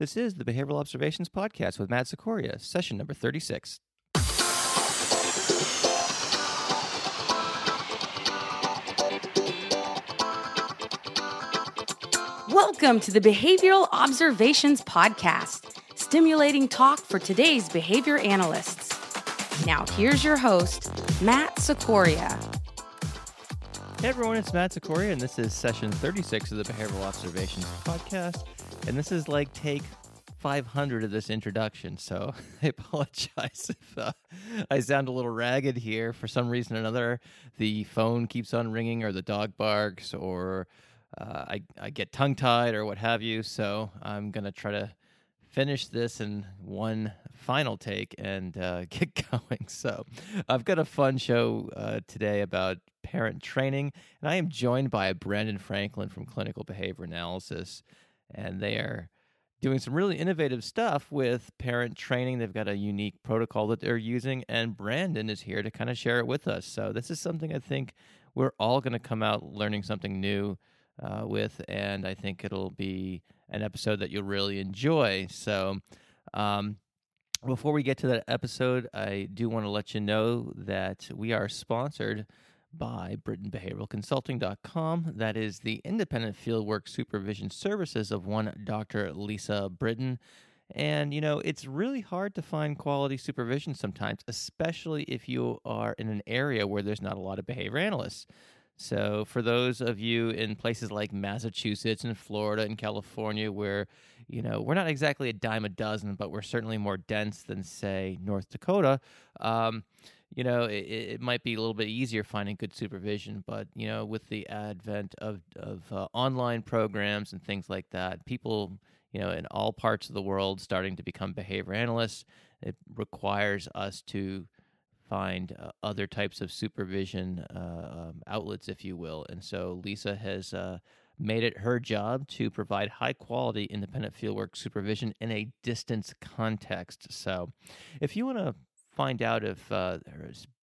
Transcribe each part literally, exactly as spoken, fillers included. This is the Behavioral Observations Podcast with Matt Cicoria, session number thirty-six. Welcome to the Behavioral Observations Podcast, stimulating talk for today's behavior analysts. Now here's your host, Matt Cicoria. Hey everyone, it's Matt Cicoria, and this is session thirty-six of the Behavioral Observations Podcast. And this is like take five hundred of this introduction, so I apologize if uh, I sound a little ragged here. For some reason or another, the phone keeps on ringing, or the dog barks, or uh, I, I get tongue-tied, or what have you. So I'm going to try to finish this in one final take and uh, get going. So I've got a fun show uh, today about parent training, and I am joined by Brandon Franklin from Clinical Behavior Analysis. And they are doing some really innovative stuff with parent training. They've got a unique protocol that they're using, and Brandon is here to kind of share it with us. So this is something I think we're all going to come out learning something new uh, with, and I think it'll be an episode that you'll really enjoy. So um, before we get to that episode, I do want to let you know that we are sponsored by Britton Behavioral Consulting dot com. That is the independent fieldwork supervision services of one Doctor Lisa Britton. And, you know, it's really hard to find quality supervision sometimes, especially if you are in an area where there's not a lot of behavior analysts. So for those of you in places like Massachusetts and Florida and California where, you know, we're not exactly a dime a dozen, but we're certainly more dense than, say, North Dakota, um... you know, it, it might be a little bit easier finding good supervision, but, you know, with the advent of, of uh, online programs and things like that, people, you know, in all parts of the world starting to become behavior analysts, it requires us to find uh, other types of supervision uh, um, outlets, if you will. And so Lisa has uh, made it her job to provide high-quality independent fieldwork supervision in a distance context. So if you want to find out if uh,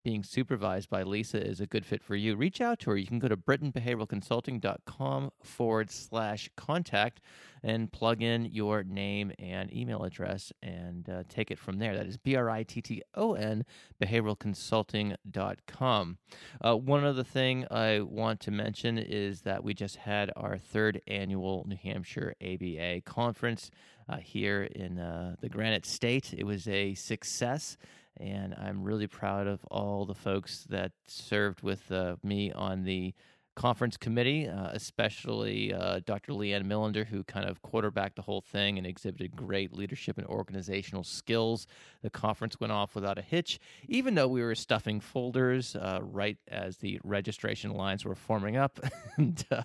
being supervised by Lisa is a good fit for you, reach out to her. You can go to Britton Behavioral Consulting dot com forward slash contact and plug in your name and email address and uh, take it from there. That is B R I T T O N, Behavioral Consulting dot com. Uh, one other thing I want to mention is that we just had our third annual New Hampshire A B A conference uh, here in uh, the Granite State. It was a success. And I'm really proud of all the folks that served with uh, me on the conference committee, uh, especially uh, Doctor Leanne Millender, who kind of quarterbacked the whole thing and exhibited great leadership and organizational skills. The conference went off without a hitch, even though we were stuffing folders uh, right as the registration lines were forming up. and, uh,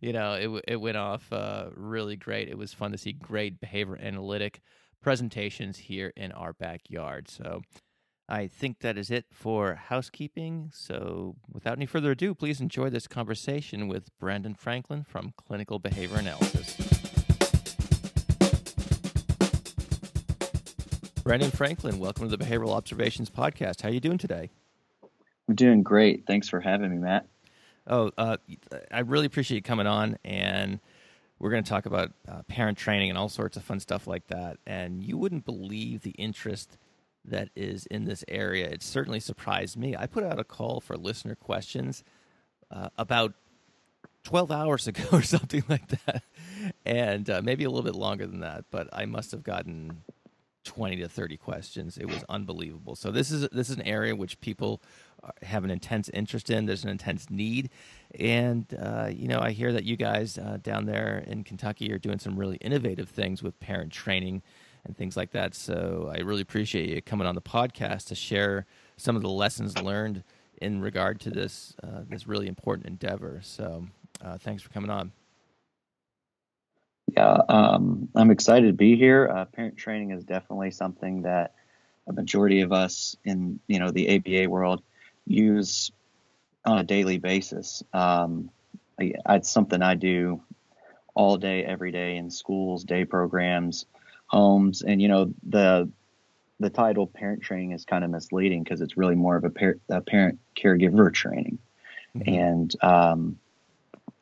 you know, it, it went off uh, really great. It was fun to see great behavior analytic presentations here in our backyard. So I think that is it for housekeeping. So without any further ado, please enjoy this conversation with Brandon Franklin from Clinical Behavior Analysis. Brandon Franklin, welcome to the Behavioral Observations Podcast. How are you doing today? I'm doing great. Thanks for having me, Matt. Oh, uh, I really appreciate you coming on, and we're going to talk about uh, parent training and all sorts of fun stuff like that. And you wouldn't believe the interest that is in this area. It certainly surprised me. I put out a call for listener questions uh, about twelve hours ago or something like that, and uh, maybe a little bit longer than that, but I must have gotten twenty to thirty questions. It was unbelievable. So this is this is an area which people have an intense interest in. There's an intense need, and uh, you know, I hear that you guys uh, down there in Kentucky are doing some really innovative things with parent training and things like that. So I really appreciate you coming on the podcast to share some of the lessons learned in regard to this uh, this really important endeavor. So uh, thanks for coming on. Yeah, um, I'm excited to be here. Uh, parent training is definitely something that a majority of us in you know the A B A world use on a daily basis. Um, I, it's something I do all day, every day in schools, day programs, homes, and you know the the title parent training is kind of misleading because it's really more of a, par- a parent caregiver training, mm-hmm. and um,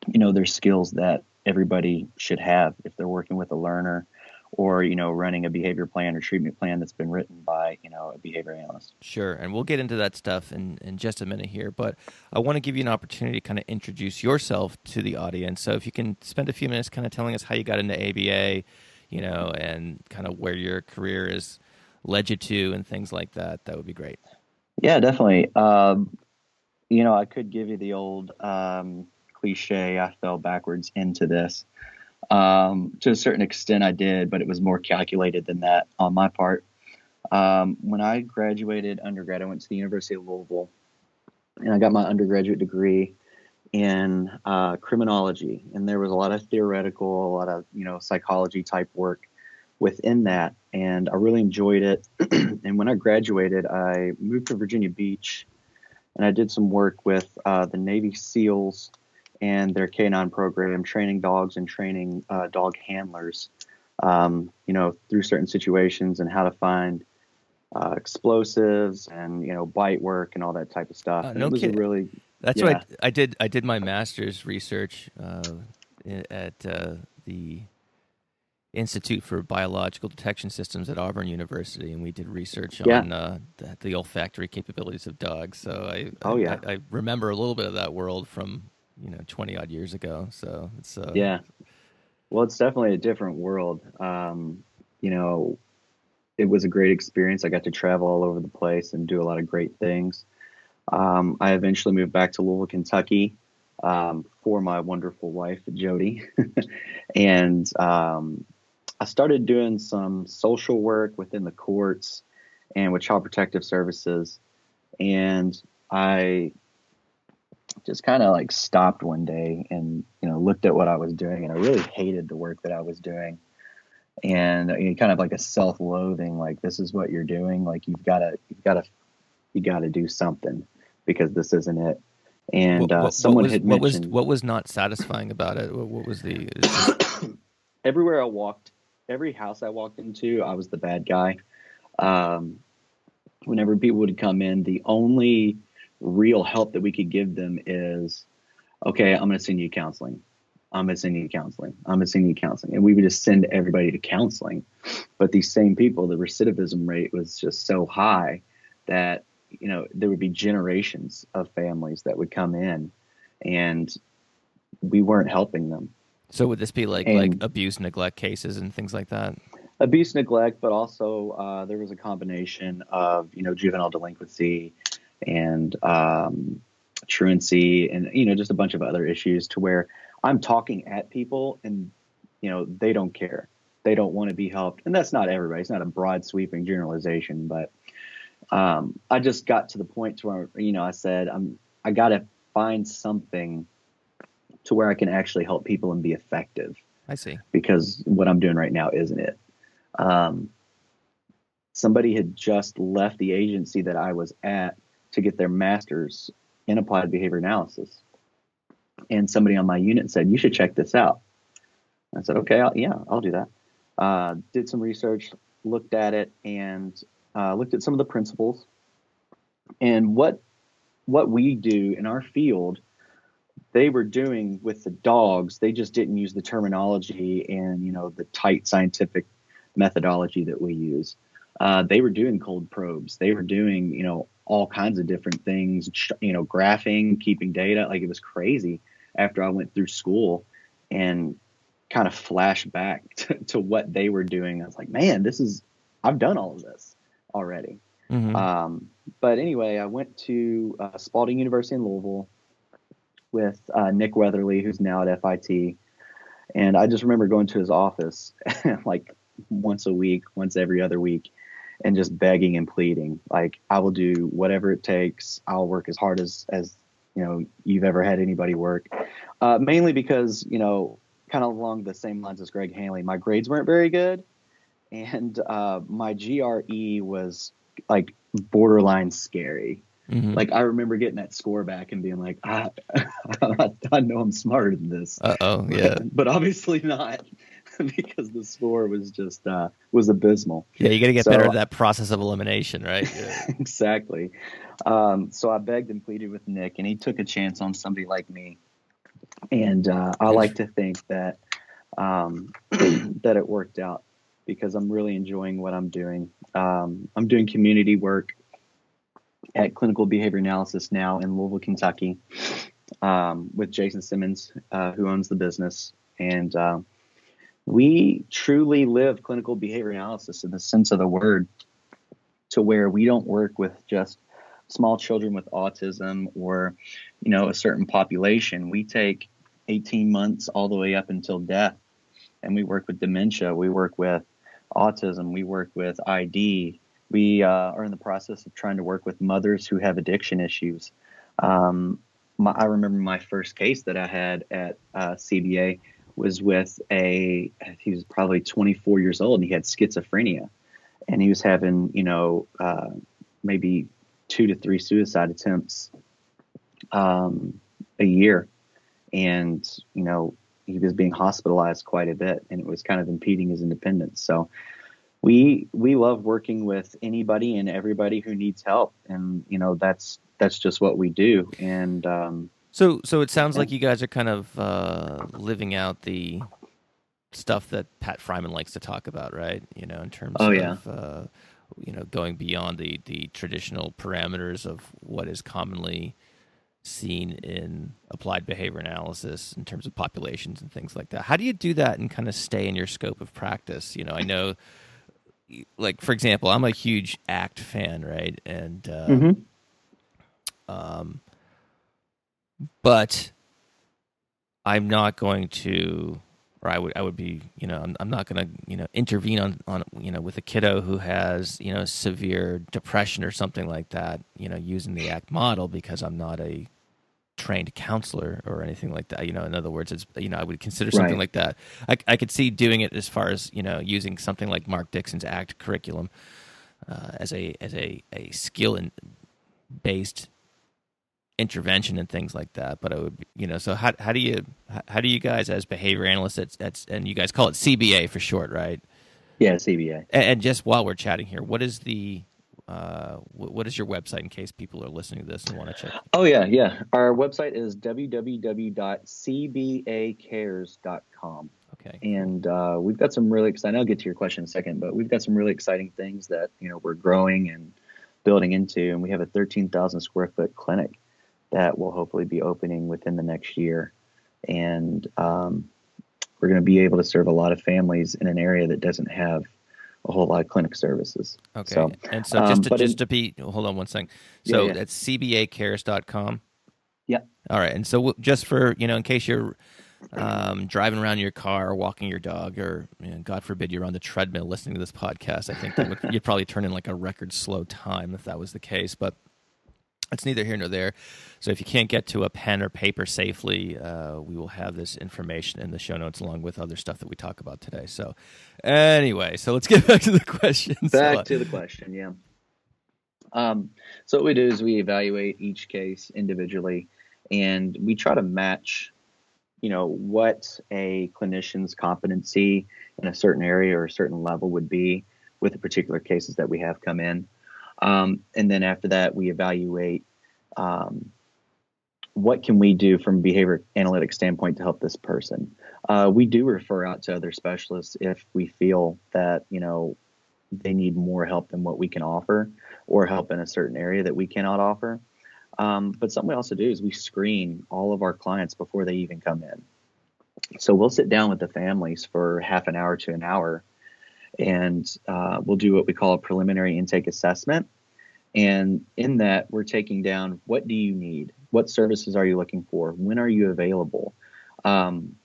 you know there's skills that everybody should have if they're working with a learner or, you know, running a behavior plan or treatment plan that's been written by, you know, a behavior analyst. Sure. And we'll get into that stuff in, in just a minute here, but I want to give you an opportunity to kind of introduce yourself to the audience. So if you can spend a few minutes kind of telling us how you got into A B A, you know, and kind of where your career is led you to and things like that, that would be great. Yeah, definitely. Um, you know, I could give you the old um, cliche, I fell backwards into this. Um, to a certain extent I did, but it was more calculated than that on my part. Um, when I graduated undergrad, I went to the University of Louisville and I got my undergraduate degree in uh, criminology. And there was a lot of theoretical, a lot of, you know, psychology type work within that. And I really enjoyed it. And when I graduated, I moved to Virginia Beach and I did some work with uh, the Navy SEALs and their canine program, training dogs and training uh, dog handlers, um, you know, through certain situations and how to find uh, explosives and, you know, bite work and all that type of stuff. Uh, no it was kidding. Really, that's yeah. what I, I did. I did my master's research uh, at uh, the Institute for Biological Detection Systems at Auburn University, and we did research yeah. on uh, the, the olfactory capabilities of dogs. So I, oh, I, yeah. I, I remember a little bit of that world from, you know, twenty odd years ago. So it's, uh, yeah, well, it's definitely a different world. Um, you know, it was a great experience. I got to travel all over the place and do a lot of great things. Um, I eventually moved back to Louisville, Kentucky, um, for my wonderful wife, Jody. and, um, I started doing some social work within the courts and with Child Protective Services. And I, just kind of like stopped one day and, you know, looked at what I was doing, and I really hated the work that I was doing. And you know, kind of like a self-loathing, like, this is what you're doing. Like, you've got to, you've got to, you got to do something because this isn't it. And what, what, uh, someone what was, had mentioned. What was, what was not satisfying about it? What, what was the, everywhere I walked, every house I walked into, I was the bad guy. Um, whenever people would come in, the only real help that we could give them is, okay, I'm going to send you counseling. I'm going to send you counseling. I'm going to send you counseling. And we would just send everybody to counseling. But these same people, the recidivism rate was just so high that, you know, there would be generations of families that would come in and we weren't helping them. So would this be like, and, like abuse, neglect cases and things like that? Abuse, neglect, but also uh, there was a combination of, you know, juvenile delinquency and um, truancy and, you know, just a bunch of other issues to where I'm talking at people and, you know, they don't care. They don't want to be helped. And that's not everybody. It's not a broad sweeping generalization, but um, I just got to the point to where, you know, I said, I'm, I got to find something to where I can actually help people and be effective. I see. Because what I'm doing right now isn't it. Um, somebody had just left the agency that I was at to get their master's in applied behavior analysis. And somebody on my unit said, you should check this out. I said, okay, I'll, yeah, I'll do that. Uh, did some research, looked at it, and uh, looked at some of the principles. And what what we do in our field, they were doing with the dogs. They just didn't use the terminology and, you know, the tight scientific methodology that we use. Uh, they were doing cold probes. They were doing, you know, all kinds of different things, you know, graphing, keeping data. Like, it was crazy after I went through school and kind of flashed back to, to what they were doing. I was like, man, this is, I've done all of this already. Mm-hmm. Um, but anyway, I went to uh, Spalding University in Louisville with uh, Nick Weatherly, who's now at F I T. And I just remember going to his office like once a week, once every other week. And just begging and pleading, like, I will do whatever it takes. I'll work as hard as, as you know, you've ever had anybody work. Uh, mainly because, you know, kind of along the same lines as Greg Hanley, my grades weren't very good. And uh, my G R E was, like, borderline scary. Mm-hmm. Like, I remember getting that score back and being like, I, I know I'm smarter than this. Uh-oh, yeah. But, but obviously not. Because the score was just uh, was abysmal. Yeah, you got to get so, better at that process of elimination, right? Yeah. Exactly. Um, so I begged and pleaded with Nick, and he took a chance on somebody like me. And uh, I like to think that um, that it worked out because I'm really enjoying what I'm doing. Um, I'm doing community work at Clinical Behavior Analysis now in Louisville, Kentucky, um, with Jason Simmons, uh, who owns the business. And uh, we truly live clinical behavior analysis in the sense of the word, to where we don't work with just small children with autism or, you know, a certain population. We take eighteen months all the way up until death, and we work with dementia. We work with autism. We work with I D. We uh, are in the process of trying to work with mothers who have addiction issues. Um, my, I remember my first case that I had at uh, C B A was with a, he was probably twenty-four years old, and he had schizophrenia, and he was having, you know, uh, maybe two to three suicide attempts um, a year. And, you know, he was being hospitalized quite a bit, and it was kind of impeding his independence. So we we love working with anybody and everybody who needs help. And, you know, that's that's just what we do. And um, so so it sounds and, like you guys are kind of uh, living out the stuff that Pat Friman likes to talk about, right? You know, in terms oh, of, yeah. uh, you know, going beyond the, the traditional parameters of what is commonly seen in applied behavior analysis in terms of populations and things like that. How do you do that and kind of stay in your scope of practice? You know, I know, like, for example, I'm a huge ACT fan, right? And, uh, mm-hmm. um, but I'm not going to, or I would, I would be, you know, I'm, I'm not going to, you know, intervene on, on, you know, with a kiddo who has, you know, severe depression or something like that, you know, using the ACT model, because I'm not a trained counselor or anything like that. You know, in other words, it's, you know, I would consider something right. like that. I, I could see doing it as far as, you know, using something like Mark Dixon's ACT curriculum uh, as a, as a, a skill in, based intervention and things like that. But I would, you know, so how how do you, how do you guys as behavior analysts, at, at, and you guys call it C B A for short, right? Yeah, C B A. And, and just while we're chatting here, what is the, uh, what is your website in case people are listening to this and want to check? Oh yeah, yeah. Our website is w w w dot c b a cares dot com. Okay. And uh, we've got some really exciting, I'll get to your question in a second, but we've got some really exciting things that, you know, we're growing and building into, and we have a thirteen thousand square foot clinic that will hopefully be opening within the next year. And um, we're going to be able to serve a lot of families in an area that doesn't have a whole lot of clinic services. Okay. So, and so just, um, to, just in, to be, hold on one second. So yeah, yeah. That's c b a cares dot com. Yeah. All right. And so we'll, just for, you know, in case you're um, driving around in your car or walking your dog, or, you know, God forbid you're on the treadmill listening to this podcast, I think that would, you'd probably turn in like a record slow time if that was the case. But it's neither here nor there. So if you can't get to a pen or paper safely, uh, we will have this information in the show notes along with other stuff that we talk about today. So anyway, so let's get back to the question. Back to the question, yeah. Um, so what we do is we evaluate each case individually, and we try to match, you know, what a clinician's competency in a certain area or a certain level would be with the particular cases that we have come in. Um, and then after that, we evaluate um, what can we do from a behavior analytics standpoint to help this person. Uh, we do refer out to other specialists if we feel that, you know, they need more help than what we can offer, or help in a certain area that we cannot offer. Um, but something we also do is we screen all of our clients before they even come in. So we'll sit down with the families for half an hour to an hour, and uh, we'll do what we call a preliminary intake assessment. And in that, we're taking down, what do you need? What services are you looking for? When are you available? Um,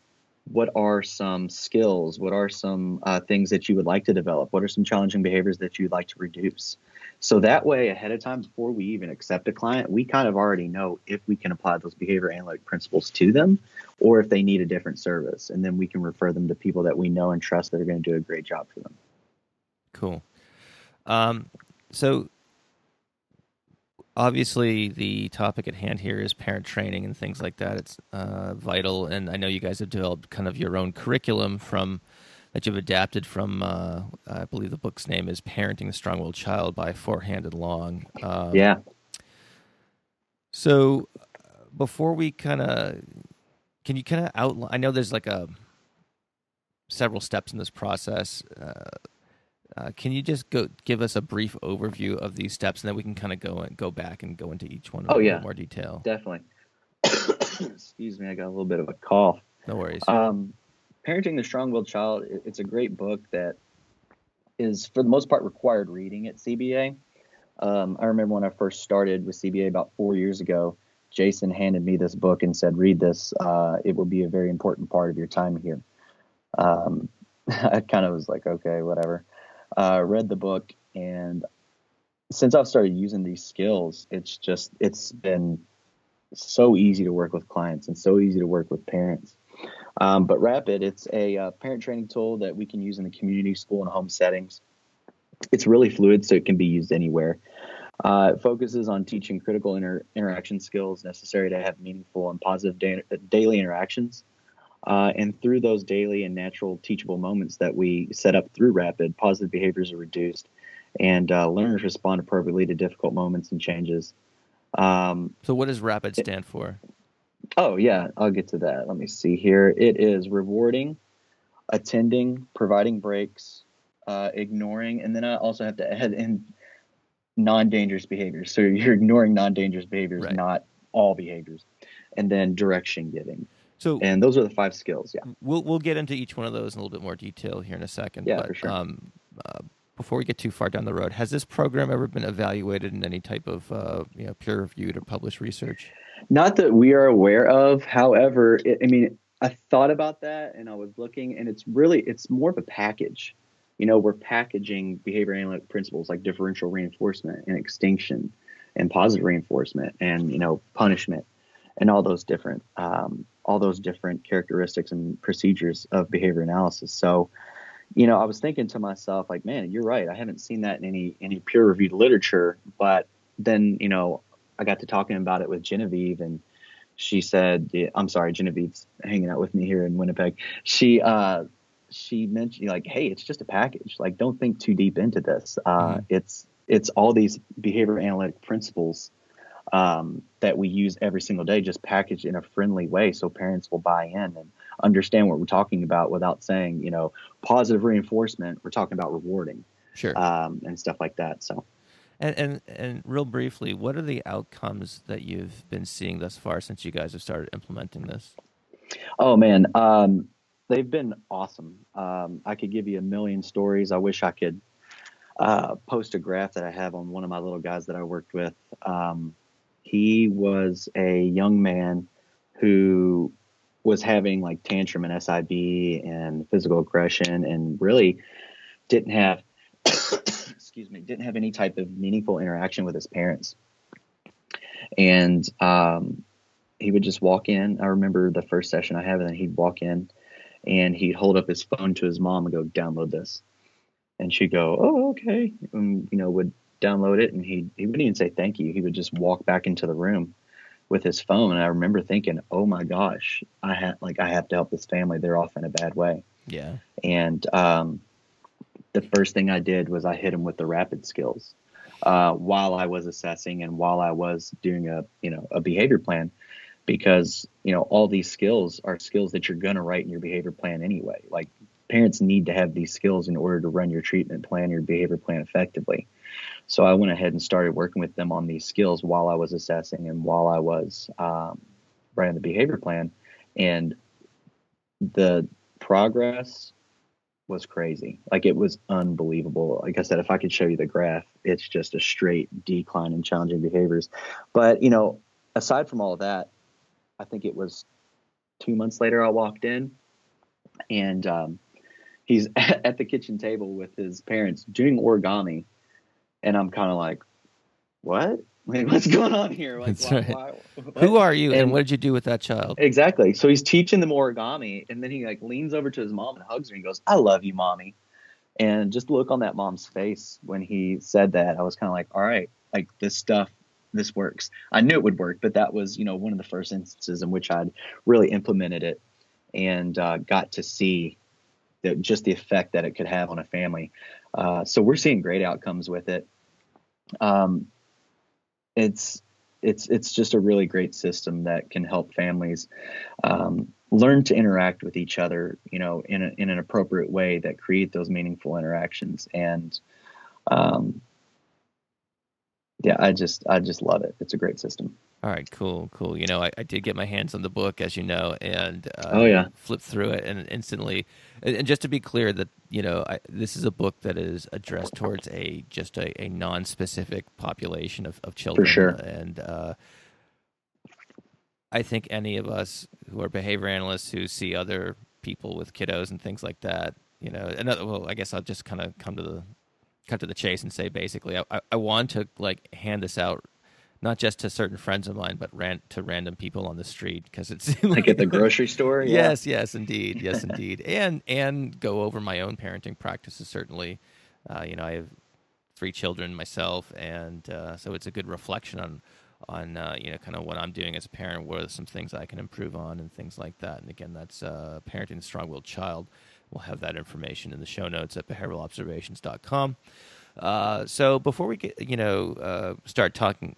what are some skills? What are some uh, things that you would like to develop? What are some challenging behaviors that you'd like to reduce? So that way, ahead of time, before we even accept a client, we kind of already know if we can apply those behavior analytic principles to them, or if they need a different service. And then we can refer them to people that we know and trust that are going to do a great job for them. Cool. Um, so obviously the topic at hand here is parent training and things like that. It's uh, vital. And I know you guys have developed kind of your own curriculum from that you've adapted from, uh, I believe the book's name is Parenting the Strong-Willed Child by Forehand and Long. Um, yeah. So before we kind of, can you kind of outline, I know there's like a, several steps in this process, uh, Uh, can you just go give us a brief overview of these steps, and then we can kind of go and go back and go into each one in oh, yeah. more detail? Definitely. Excuse me, I got a little bit of a cough. No worries. Um, Parenting the Strong-Willed Child, it's a great book that is, for the most part, required reading at C B A. Um, I remember when I first started with C B A about four years ago, Jason handed me this book and said, read this. Uh, it will be a very important part of your time here. Um, I kind of was like, okay, whatever. I uh, read the book, and since I've started using these skills, it's just, it's been so easy to work with clients and so easy to work with parents. Um, but RAPID, it's a uh, parent training tool that we can use in the community, school, and home settings. It's really fluid, so it can be used anywhere. Uh, it focuses on teaching critical inter- interaction skills necessary to have meaningful and positive da- daily interactions. Uh, and through those daily and natural teachable moments that we set up through RAPID, positive behaviors are reduced, and uh, learners respond appropriately to difficult moments and changes. Um, so what does RAPID stand it, for? Oh, yeah, I'll get to that. Let me see here. It is rewarding, attending, providing breaks, uh, ignoring, and then I also have to add in non-dangerous behaviors. So you're ignoring non-dangerous behaviors, right. Not all behaviors. And then direction giving. So, and those are the five skills, yeah. We'll we'll get into each one of those in a little bit more detail here in a second. Yeah, but, for sure. Um, uh, before we get too far down the road, has this program ever been evaluated in any type of uh, you know, peer-reviewed or published research? Not that we are aware of. However, it, I mean, I thought about that, and I was looking, and it's really, it's more of a package. You know, we're packaging behavior analytic principles like differential reinforcement and extinction and positive reinforcement and, you know, punishment and all those different um, all those different characteristics and procedures of behavior analysis. So, you know, I was thinking to myself, like, man, you're right. I haven't seen that in any any peer-reviewed literature. But then, you know, I got to talking about it with Genevieve, and she said, yeah, I'm sorry, Genevieve's hanging out with me here in Winnipeg. She uh, she mentioned, like, hey, it's just a package. Like, don't think too deep into this. Uh, mm-hmm. It's it's all these behavior analytic principles um, that we use every single day, just packaged in a friendly way so parents will buy in and understand what we're talking about without saying, you know, positive reinforcement. We're talking about rewarding, sure, um, and stuff like that. So. And, and and real briefly, what are the outcomes that you've been seeing thus far since you guys have started implementing this? Oh, man, um, they've been awesome. Um, I could give you a million stories. I wish I could uh, post a graph that I have on one of my little guys that I worked with. Um, he was a young man who was having like tantrum and S I B and physical aggression and really didn't have excuse me, didn't have any type of meaningful interaction with his parents. And um, he would just walk in. I remember the first session I had, and he'd walk in and he'd hold up his phone to his mom and go, download this. And she'd go, oh, okay. And, you know, would download it. And he he wouldn't even say thank you. He would just walk back into the room with his phone. And I remember thinking, oh my gosh, I have, like, I have to help this family. They're off in a bad way. Yeah. And, um, the first thing I did was I hit him with the RAPID skills uh, while I was assessing and while I was doing a, you know, a behavior plan, because, you know, all these skills are skills that you're going to write in your behavior plan anyway. Like, parents need to have these skills in order to run your treatment plan, your behavior plan effectively. So I went ahead and started working with them on these skills while I was assessing and while I was um, writing the behavior plan, and the progress was crazy. Like, it was unbelievable. Like I said, if I could show you the graph, it's just a straight decline in challenging behaviors. But, you know, aside from all of that, I think it was two months later I walked in, and um, he's at the kitchen table with his parents doing origami. And I'm kind of like, what? Like, what's going on here? Like, why, right. why, who are you, and, and what did you do with that child? Exactly. So he's teaching them origami, and then he like leans over to his mom and hugs her and goes, I love you, mommy. And just look on that mom's face when he said that, I was kind of like, all right, like, this stuff, this works. I knew it would work, but that was, you know, one of the first instances in which I'd really implemented it and uh, got to see the, just the effect that it could have on a family. Uh, so we're seeing great outcomes with it. Um, It's it's it's just a really great system that can help families um, learn to interact with each other, you know, in, a, in an appropriate way that create those meaningful interactions. And um, yeah, I just I just love it. It's a great system. All right, cool, cool. You know, I, I did get my hands on the book, as you know, and uh, oh, yeah. flipped through it and instantly. And, and just to be clear that, you know, I, this is a book that is addressed towards a just a, a non-specific population of, of children. For sure. And uh, I think any of us who are behavior analysts who see other people with kiddos and things like that, you know, another, well, I guess I'll just kind of come to the cut to the chase and say, basically, I, I, I want to, like, hand this out not just to certain friends of mine, but rant to random people on the street, because it's like, like at the grocery store. Yeah. Yes, yes, indeed, yes, indeed, and and go over my own parenting practices. Certainly, uh, you know, I have three children myself, and uh, so it's a good reflection on on uh, you know, kind of what I'm doing as a parent, what are some things I can improve on, and things like that. And again, that's uh, Parenting the Strong-Willed Child. We'll have that information in the show notes at behavioral observations dot com. Uh, so before we get, you know, uh, start talking.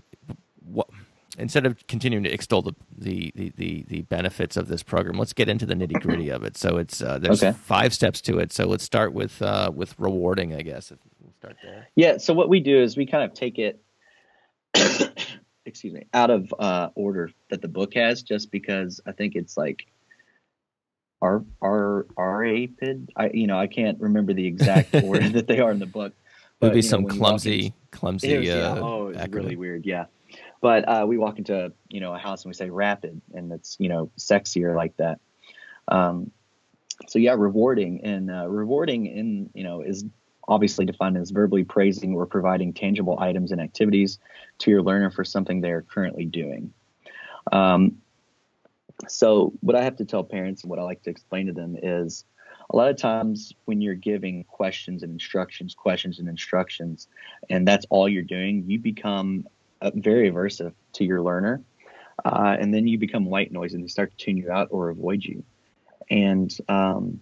What, instead of continuing to extol the, the, the, the, the benefits of this program, let's get into the nitty gritty of it. So it's uh, there's okay. five steps to it. So let's start with uh, with rewarding, I guess. If we'll start there. Yeah. So what we do is we kind of take it, excuse me, out of uh, order that the book has, just because I think it's like our our RAPID. I you know I can't remember the exact order that they are in the book. But, it would be some know, clumsy clumsy. It was, yeah, uh, oh, it's really weird. Yeah. But uh, we walk into, you know, a house and we say RAPID, and it's, you know, sexier like that. Um, so, yeah, rewarding. And uh, rewarding, in you know, is obviously defined as verbally praising or providing tangible items and activities to your learner for something they are currently doing. Um, so what I have to tell parents and what I like to explain to them is, a lot of times when you're giving questions and instructions, questions and instructions, and that's all you're doing, you become very aversive to your learner, uh, and then you become white noise and they start to tune you out or avoid you. And um,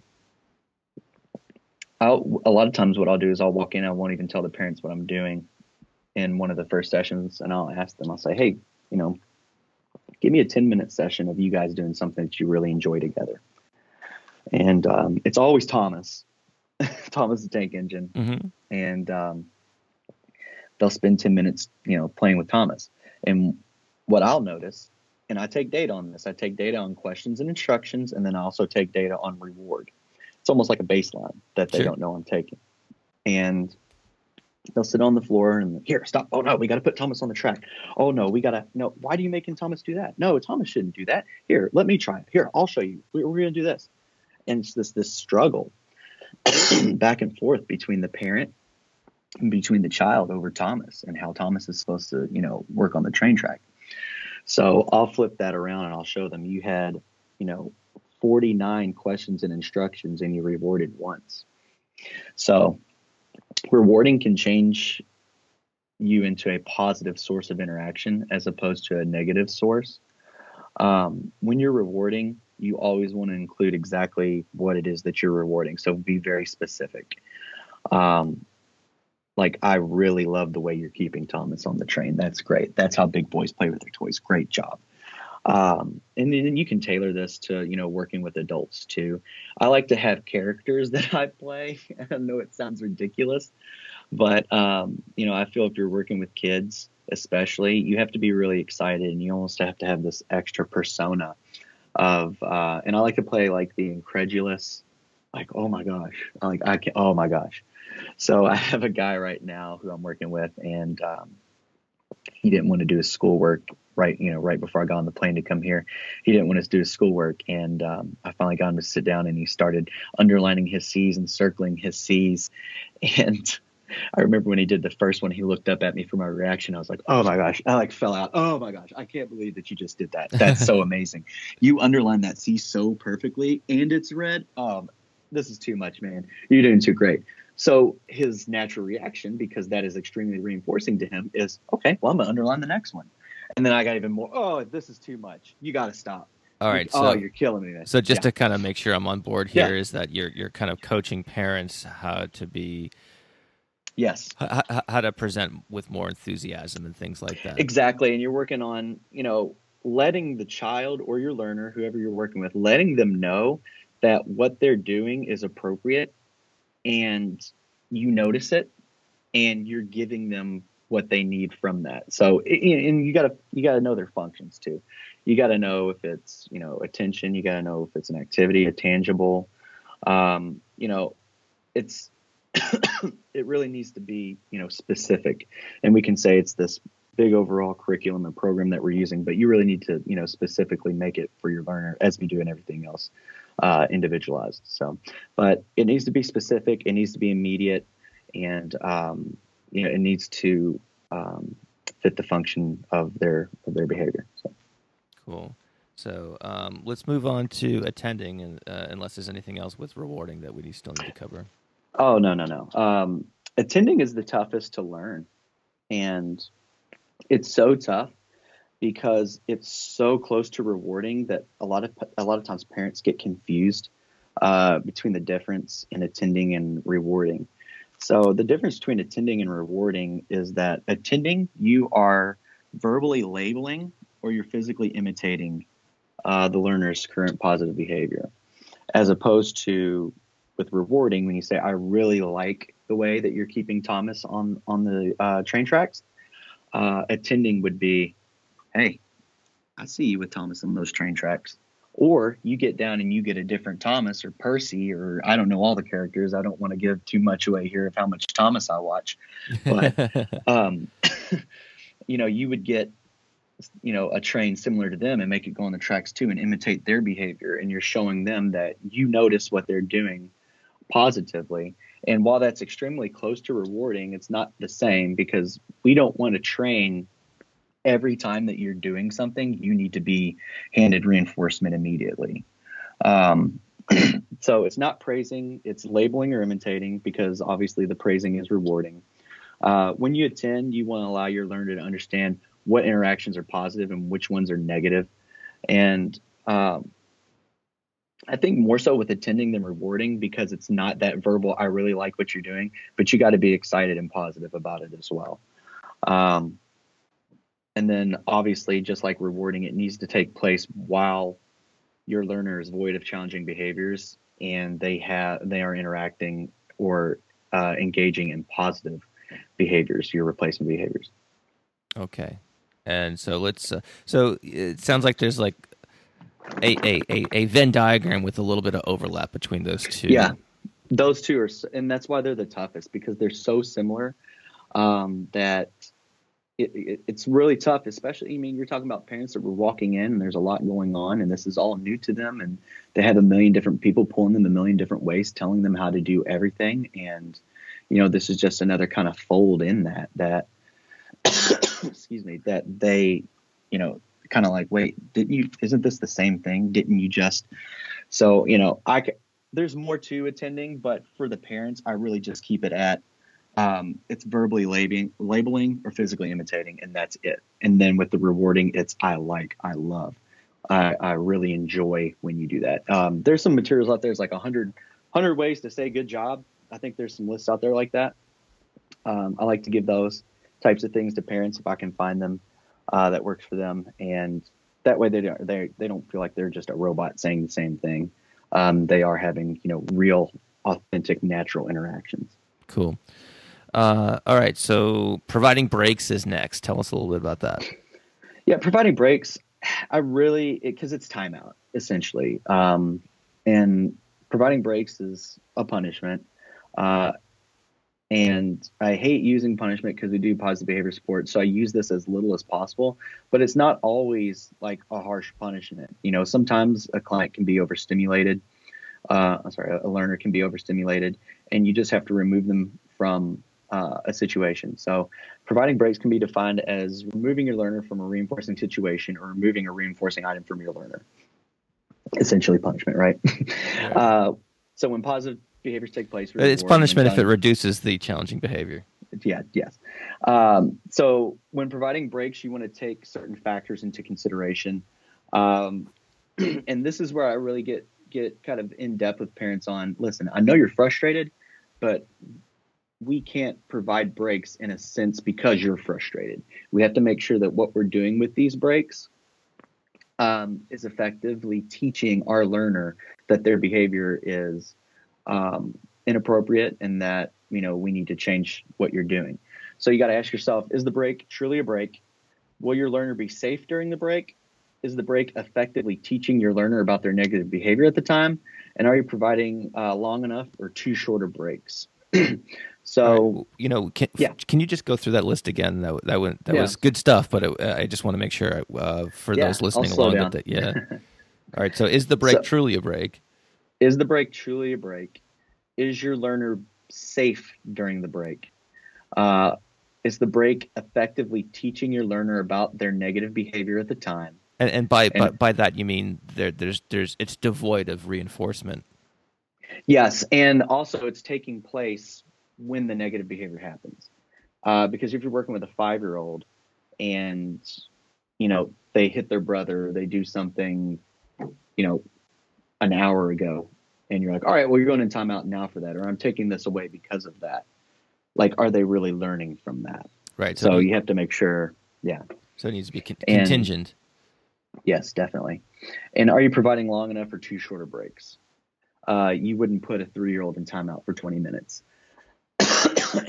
I'll, a lot of times what I'll do is I'll walk in, I won't even tell the parents what I'm doing in one of the first sessions, and I'll ask them, I'll say, hey, you know, give me a ten minute session of you guys doing something that you really enjoy together. And um, it's always Thomas, Thomas the Tank Engine. Mm-hmm. And um they'll spend ten minutes, you know, playing with Thomas. And what I'll notice, and I take data on this, I take data on questions and instructions, and then I also take data on reward. It's almost like a baseline that they sure. don't know I'm taking. And they'll sit on the floor and, here, stop. Oh, no, we got to put Thomas on the track. Oh, no, we got to, no, why do you making Thomas do that? No, Thomas shouldn't do that. Here, let me try it. Here, I'll show you. We're, we're going to do this. And it's this, this struggle back and forth between the parent between the child over Thomas and how Thomas is supposed to, you know, work on the train track. So I'll flip that around and I'll show them, you had, you know, forty-nine questions and instructions and you rewarded once. So rewarding can change you into a positive source of interaction as opposed to a negative source. Um, when you're rewarding, you always want to include exactly what it is that you're rewarding. So be very specific. Um, Like, I really love the way you're keeping Thomas on the train. That's great. That's how big boys play with their toys. Great job. Um, and then you can tailor this to, you know, working with adults too. I like to have characters that I play. I know it sounds ridiculous, but, um, you know, I feel if you're working with kids, especially, you have to be really excited and you almost have to have this extra persona of, uh, and I like to play like the incredulous, like, oh my gosh, like I can't, oh my gosh. So I have a guy right now who I'm working with, and um, he didn't want to do his schoolwork right, you know, right before I got on the plane to come here. He didn't want us to do his schoolwork, and um, I finally got him to sit down, and he started underlining his C's and circling his C's. And I remember when he did the first one, he looked up at me for my reaction. I was like, oh my gosh, I like fell out. Oh my gosh, I can't believe that you just did that. That's so amazing. You underlined that C so perfectly, and it's red. Um, this is too much, man. You're doing too great. So his natural reaction, because that is extremely reinforcing to him, is, okay, well, I'm going to underline the next one. And then I got even more, oh, this is too much. You got to stop. All right. Oh, so, you're killing me. This. So just yeah. to kind of make sure I'm on board here yeah. is that you're you're kind of coaching parents how to be – yes. How, how to present with more enthusiasm and things like that. Exactly. And you're working on, you know, letting the child or your learner, whoever you're working with, letting them know that what they're doing is appropriate and you notice it and you're giving them what they need from that. So, and you gotta, you gotta know their functions too. You gotta know if it's, you know, attention, you gotta know if it's an activity, a tangible, um, you know, it's, it really needs to be, you know, specific. And we can say it's this big overall curriculum and program that we're using, but you really need to, you know, specifically make it for your learner, as we do in everything else, uh, individualized. So, but it needs to be specific. It needs to be immediate, and um, you know, it needs to um, fit the function of their of their behavior. So. Cool. So um, let's move on to attending, and uh, unless there's anything else with rewarding that we still need to cover. Oh no no no! Um, attending is the toughest to learn, and it's so tough because it's so close to rewarding that a lot of a lot of times parents get confused uh, between the difference in attending and rewarding. So the difference between attending and rewarding is that attending, you are verbally labeling or you're physically imitating uh, the learner's current positive behavior, as opposed to with rewarding when you say, I really like the way that you're keeping Thomas on on the uh, train tracks. Uh, attending would be, hey, I see you with Thomas on those train tracks. Or you get down and you get a different Thomas or Percy, or I don't know all the characters. I don't want to give too much away here of how much Thomas I watch. But, um, you know, you would get, you know, a train similar to them and make it go on the tracks too and imitate their behavior. And you're showing them that you notice what they're doing positively. And while that's extremely close to rewarding, it's not the same because we don't want to train every time that you're doing something, you need to be handed reinforcement immediately. Um, so it's not praising, it's labeling or imitating because obviously the praising is rewarding. Uh, when you attend, you want to allow your learner to understand what interactions are positive and which ones are negative. And um, I think more so with attending than rewarding because it's not that verbal, I really like what you're doing, but you got to be excited and positive about it as well. Um, and then obviously, just like rewarding, it needs to take place while your learner is void of challenging behaviors and they have they are interacting or uh, engaging in positive behaviors, your replacement behaviors. Okay. And so let's, uh, so it sounds like there's like, A, a a a Venn diagram with a little bit of overlap between those two. Yeah, those two are, and that's why they're the toughest because they're so similar um, that it, it, it's really tough. Especially, I mean, you're talking about parents that were walking in, and there's a lot going on, and this is all new to them, and they have a million different people pulling them a million different ways, telling them how to do everything, and you know, this is just another kind of fold in that that excuse me that they you know. Kind of like, wait, didn't you, isn't this the same thing? Didn't you just, so, you know, I, there's more to attending, but for the parents, I really just keep it at, um, it's verbally labeling, labeling or physically imitating, and that's it. And then with the rewarding, it's, I like, I love, I, I really enjoy when you do that. Um, there's some materials out there. There's like a hundred, hundred ways to say good job. I think there's some lists out there like that. Um, I like to give those types of things to parents if I can find them. Uh, that works for them, and that way they don't they they don't feel like they're just a robot saying the same thing. Um, they are having you know real, authentic, natural interactions. Cool. Uh, all right, so providing breaks is next. Tell us a little bit about that. Yeah, providing breaks. I really because it, it's timeout essentially, um, and providing breaks is a punishment. Uh, And I hate using punishment because we do positive behavior support. So I use this as little as possible, but it's not always like a harsh punishment. You know, sometimes a client can be overstimulated. Uh, I'm sorry, a learner can be overstimulated and you just have to remove them from uh, a situation. So providing breaks can be defined as removing your learner from a reinforcing situation or removing a reinforcing item from your learner. Essentially punishment, right? uh, so when positive behaviors take place. It's punishment if it reduces the challenging behavior. Yeah, yes. Um, so when providing breaks, you want to take certain factors into consideration. Um, and this is where I really get, get kind of in depth with parents on, listen, I know you're frustrated, but we can't provide breaks in a sense because you're frustrated. We have to make sure that what we're doing with these breaks um, is effectively teaching our learner that their behavior is um, inappropriate and that, you know, we need to change what you're doing. So you got to ask yourself, is the break truly a break? Will your learner be safe during the break? Is the break effectively teaching your learner about their negative behavior at the time? And are you providing uh, long enough or two shorter breaks? So, right. you know, can, yeah. can you just go through that list again? That that, went, that yeah. was good stuff, but it, I just want to make sure I, uh, for yeah, those listening along with it. Yeah. All right. So is the break so, truly a break? Is the break truly a break? Is your learner safe during the break? Uh, is the break effectively teaching your learner about their negative behavior at the time? And, and by, and, by by that you mean there, there's there's it's devoid of reinforcement. Yes, and also it's taking place when the negative behavior happens, uh, because if you're working with a five-year-old and you know they hit their brother, they do something, you know, an hour ago, and you're like, all right, well you're going in timeout now for that, or I'm taking this away because of that. Like, are they really learning from that? Right. So, so you have to make sure, yeah. So it needs to be con- contingent. And, yes, definitely. And are you providing long enough or two shorter breaks? Uh, you wouldn't put a three-year-old in timeout for twenty minutes.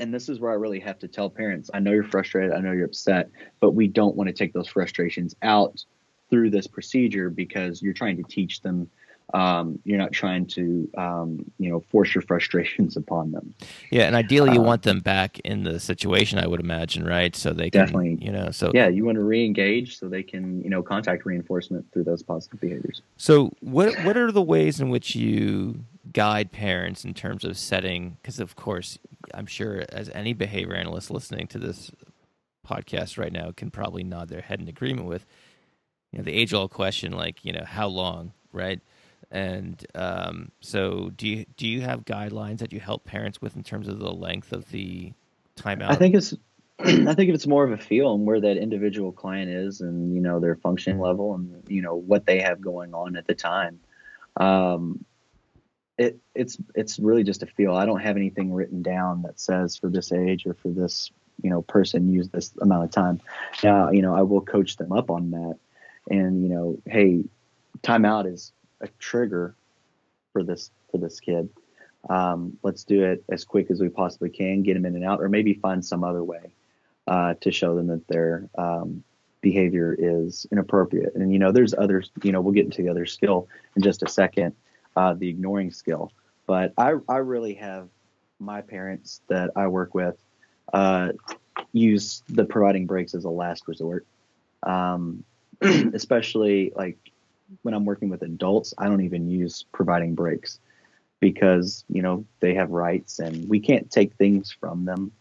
And this is where I really have to tell parents, I know you're frustrated, I know you're upset, but we don't want to take those frustrations out through this procedure because you're trying to teach them. Um, you're not trying to, um, you know, force your frustrations upon them. Yeah. And ideally you uh, want them back in the situation, I would imagine. Right. So they can, definitely, you know, so yeah, you want to re-engage so they can, you know, contact reinforcement through those positive behaviors. So what, what are the ways in which you guide parents in terms of setting? Cause of course, I'm sure as any behavior analyst listening to this podcast right now can probably nod their head in agreement with, you know, the age old question, like, you know, how long, right? And um, so do you do you have guidelines that you help parents with in terms of the length of the timeout? I think it's I think it's more of a feel on where that individual client is and, you know, their functioning level and, you know, what they have going on at the time. Um, it it's it's really just a feel. I don't have anything written down that says for this age or for this, you know, person use this amount of time. Now, you know, I will coach them up on that and, you know, hey, timeout is a trigger for this for this kid. Um, let's do it as quick as we possibly can, get them in and out, or maybe find some other way uh, to show them that their um, behavior is inappropriate. And, you know, there's other, you know, we'll get into the other skill in just a second, uh, the ignoring skill. But I, I really have my parents that I work with uh, use the providing breaks as a last resort, um, especially like, when I'm working with adults, I don't even use providing breaks because, you know, they have rights and we can't take things from them.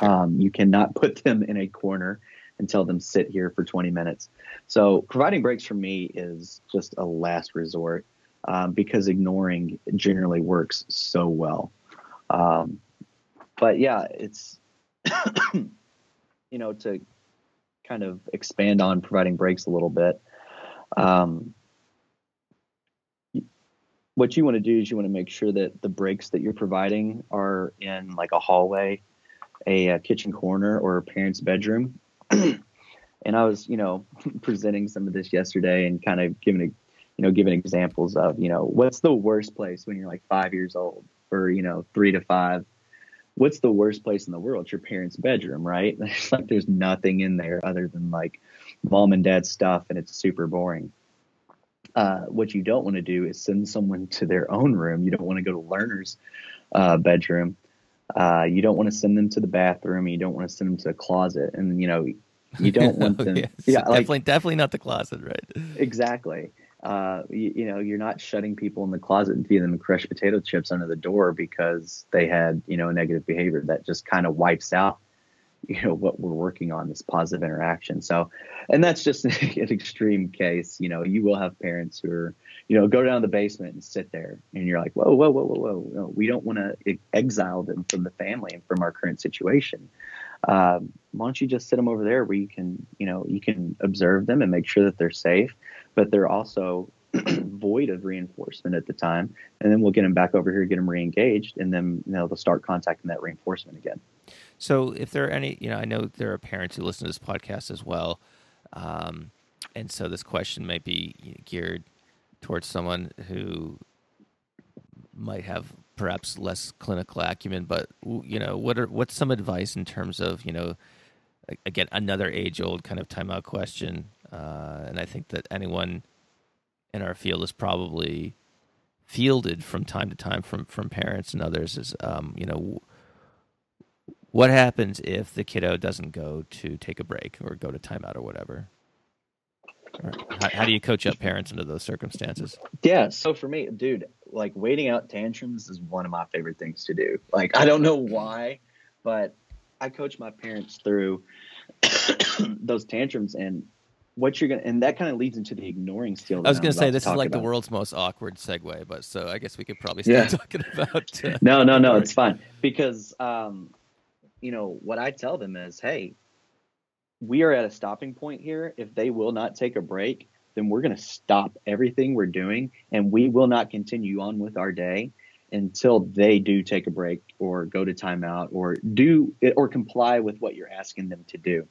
Um, you cannot put them in a corner and tell them sit here for twenty minutes. So providing breaks for me is just a last resort um, because ignoring generally works so well. Um, but yeah, it's, you know, to kind of expand on providing breaks a little bit. Um, what you want to do is you want to make sure that the breaks that you're providing are in like a hallway, a, a kitchen corner, or a parent's bedroom. And I was, you know, presenting some of this yesterday and kind of giving, a, you know, giving examples of, you know, what's the worst place when you're like five years old or, you know, three to five, what's the worst place in the world? It's your parents' bedroom, right? It's like there's nothing in there other than like mom and dad's stuff, and it's super boring. Uh, what you don't want to do is send someone to their own room. You don't want to go to learner's uh, bedroom. Uh, you don't want to send them to the bathroom. You don't want to send them to a closet. And, you know, you don't want them. Yes. Yeah, definitely, like, definitely not the closet, right? Exactly. Uh, you, you know, you're not shutting people in the closet and feeding them crushed potato chips under the door because they had, you know, negative behavior. That just kind of wipes out, you know, what we're working on, this positive interaction. So, and that's just an extreme case. You know, you will have parents who are, you know, go down to the basement and sit there and you're like, whoa, whoa, whoa, whoa, whoa. No, we don't want to exile them from the family and from our current situation. Um, why don't you just sit them over there where you can, you know, you can observe them and make sure that they're safe, but they're also void of reinforcement at the time. And then we'll get them back over here, get them re-engaged, and then, you know, they'll start contacting that reinforcement again. So if there are any, you know, I know there are parents who listen to this podcast as well. Um, And so this question might be geared towards someone who might have perhaps less clinical acumen, but, you know, what are, what's some advice in terms of, you know, again, another age-old kind of timeout question. Uh, and I think that anyone in our field is probably fielded from time to time from, from parents and others is, um, you know, what happens if the kiddo doesn't go to take a break or go to timeout or whatever? Or how, how do you coach up parents under those circumstances? Yeah. So for me, dude, like waiting out tantrums is one of my favorite things to do. Like, I don't know why, but I coach my parents through those tantrums, and what you're going to, and that kind of leads into the ignoring skill. I was going to say, this is like about the world's most awkward segue, but so I guess we could probably start yeah. talking about. Uh, no, no, no, it's fine. Because, um, you know, what I tell them is, hey, we are at a stopping point here. If they will not take a break, then we're going to stop everything we're doing, and we will not continue on with our day until they do take a break or go to timeout or do it or comply with what you're asking them to do.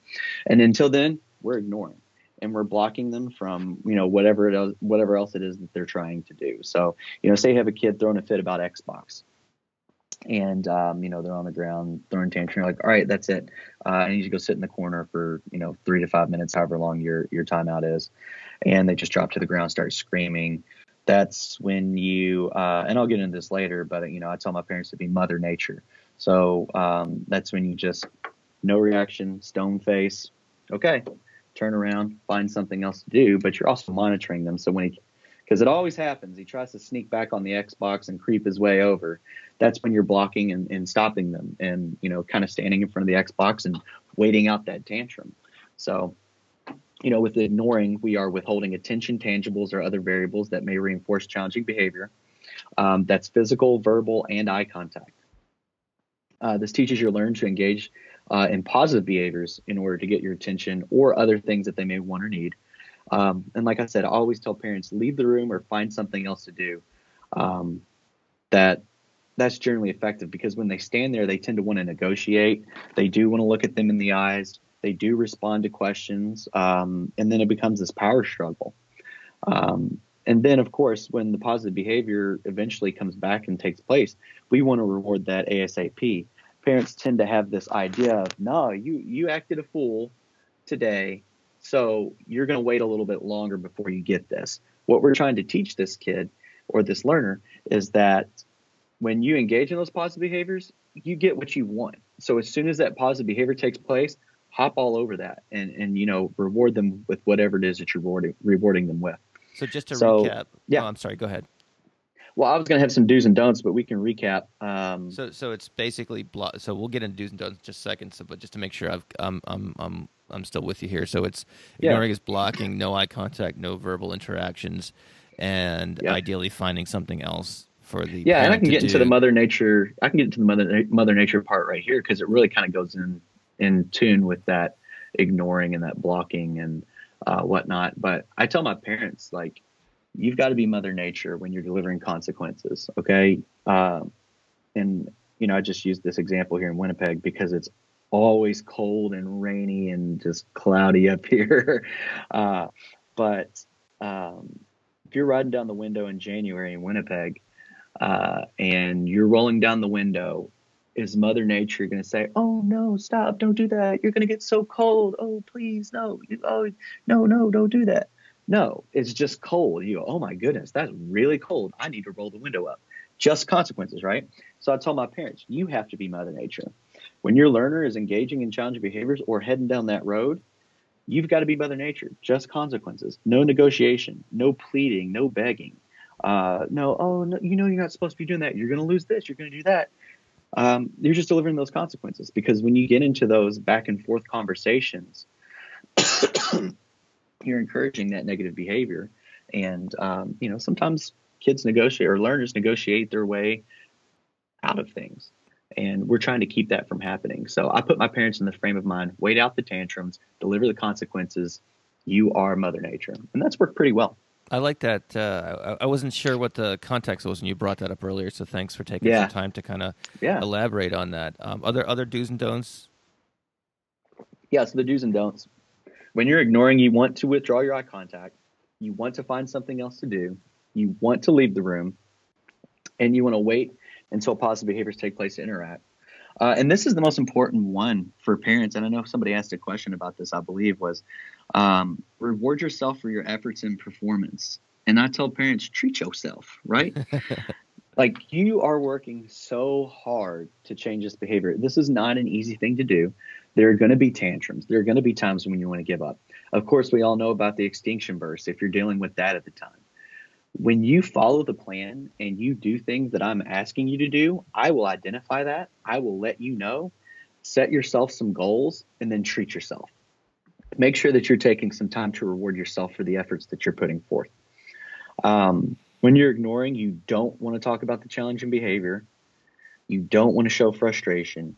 And until then, we're ignoring and we're blocking them from, you know, whatever it is, whatever else it is that they're trying to do. So, you know, say you have a kid throwing a fit about Xbox and, um, you know, they're on the ground throwing tantrum. You're like, all right, that's it. Uh, I need you to go sit in the corner for, you know, three to five minutes, however long your, your timeout is. And they just drop to the ground, start screaming. That's when you, uh, and I'll get into this later, but, you know, I tell my parents to be Mother Nature. So um, that's when you just, no reaction, stone face, okay, turn around, find something else to do, but you're also monitoring them. So when he, because it always happens, he tries to sneak back on the Xbox and creep his way over. That's when you're blocking and, and stopping them and, you know, kind of standing in front of the Xbox and waiting out that tantrum. So, you know, with ignoring, we are withholding attention, tangibles, or other variables that may reinforce challenging behavior. Um, that's physical, verbal, and eye contact. Uh, this teaches your learn to engage uh, in positive behaviors in order to get your attention or other things that they may want or need. Um, and like I said, I always tell parents, leave the room or find something else to do. Um, that that's generally effective because when they stand there, they tend to want to negotiate. They do want to look at them in the eyes. They do respond to questions, um, and then it becomes this power struggle. Um, and then, of course, when the positive behavior eventually comes back and takes place, we want to reward that ASAP. Parents tend to have this idea of, no, you, you acted a fool today, so you're going to wait a little bit longer before you get this. What we're trying to teach this kid or this learner is that when you engage in those positive behaviors, you get what you want. So as soon as that positive behavior takes place, hop all over that and, and, you know, reward them with whatever it is that you're rewarding, rewarding them with. So just to so, recap. Yeah. Oh, I'm sorry. Go ahead. Well, I was going to have some do's and don'ts, but we can recap. Um, so so it's basically blo- – so we'll get into do's and don'ts in just a second, so, but just to make sure I've, I'm, I'm, I'm, I'm still with you here. So it's ignoring yeah. is blocking, no eye contact, no verbal interactions, and yeah. ideally finding something else for the Yeah, and I can get do. into the Mother Nature – I can get into the Mother, Mother Nature part right here because it really kind of goes in – in tune with that ignoring and that blocking and uh, whatnot. But I tell my parents, like, you've got to be Mother Nature when you're delivering consequences. Okay. Uh, and, you know, I just used this example here in Winnipeg because it's always cold and rainy and just cloudy up here. uh, but um, if you're riding down the window in January in Winnipeg uh, and you're rolling down the window, is Mother Nature going to say, oh, no, stop, don't do that. You're going to get so cold. Oh, please, no. Oh, no, no, don't do that. No, it's just cold. You go, oh, my goodness, that's really cold. I need to roll the window up. Just consequences, right? So I told my parents, you have to be Mother Nature. When your learner is engaging in challenging behaviors or heading down that road, you've got to be Mother Nature. Just consequences. No negotiation, no pleading, no begging. Uh, no, oh, no, you know you're not supposed to be doing that. You're going to lose this. You're going to do that. Um, you're just delivering those consequences because when you get into those back and forth conversations, you're encouraging that negative behavior. And, um, you know, sometimes kids negotiate or learners negotiate their way out of things. And we're trying to keep that from happening. So I put my parents in the frame of mind, wait out the tantrums, deliver the consequences. You are Mother Nature. And that's worked pretty well. I like that. Uh, I wasn't sure what the context was when you brought that up earlier, so thanks for taking yeah. some time to kind of yeah. elaborate on that. Um, other other do's and don'ts? Yeah, so the do's and don'ts. When you're ignoring, you want to withdraw your eye contact. You want to find something else to do. You want to leave the room. And you want to wait until positive behaviors take place to interact. Uh, and this is the most important one for parents. And I know somebody asked a question about this, I believe, was um, reward yourself for your efforts and performance. And I tell parents, treat yourself, right? Like, you are working so hard to change this behavior. This is not an easy thing to do. There are going to be tantrums. There are going to be times when you want to give up. Of course, we all know about the extinction burst if you're dealing with that at the time. When you follow the plan and you do things that I'm asking you to do, I will identify that. I will let you know. Set yourself some goals and then treat yourself. Make sure that you're taking some time to reward yourself for the efforts that you're putting forth. Um, when you're ignoring, you don't want to talk about the challenging behavior. You don't want to show frustration.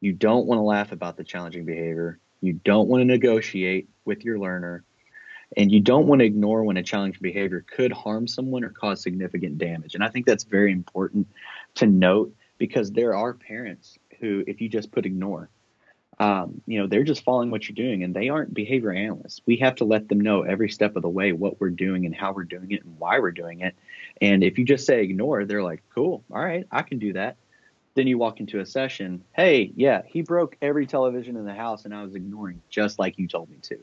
You don't want to laugh about the challenging behavior. You don't want to negotiate with your learner. And you don't want to ignore when a challenging behavior could harm someone or cause significant damage. And I think that's very important to note, because there are parents who, if you just put ignore, um, you know, they're just following what you're doing and they aren't behavior analysts. We have to let them know every step of the way what we're doing and how we're doing it and why we're doing it. And if you just say ignore, they're like, cool, all right, I can do that. Then you walk into a session, hey, yeah, he broke every television in the house and I was ignoring just like you told me to.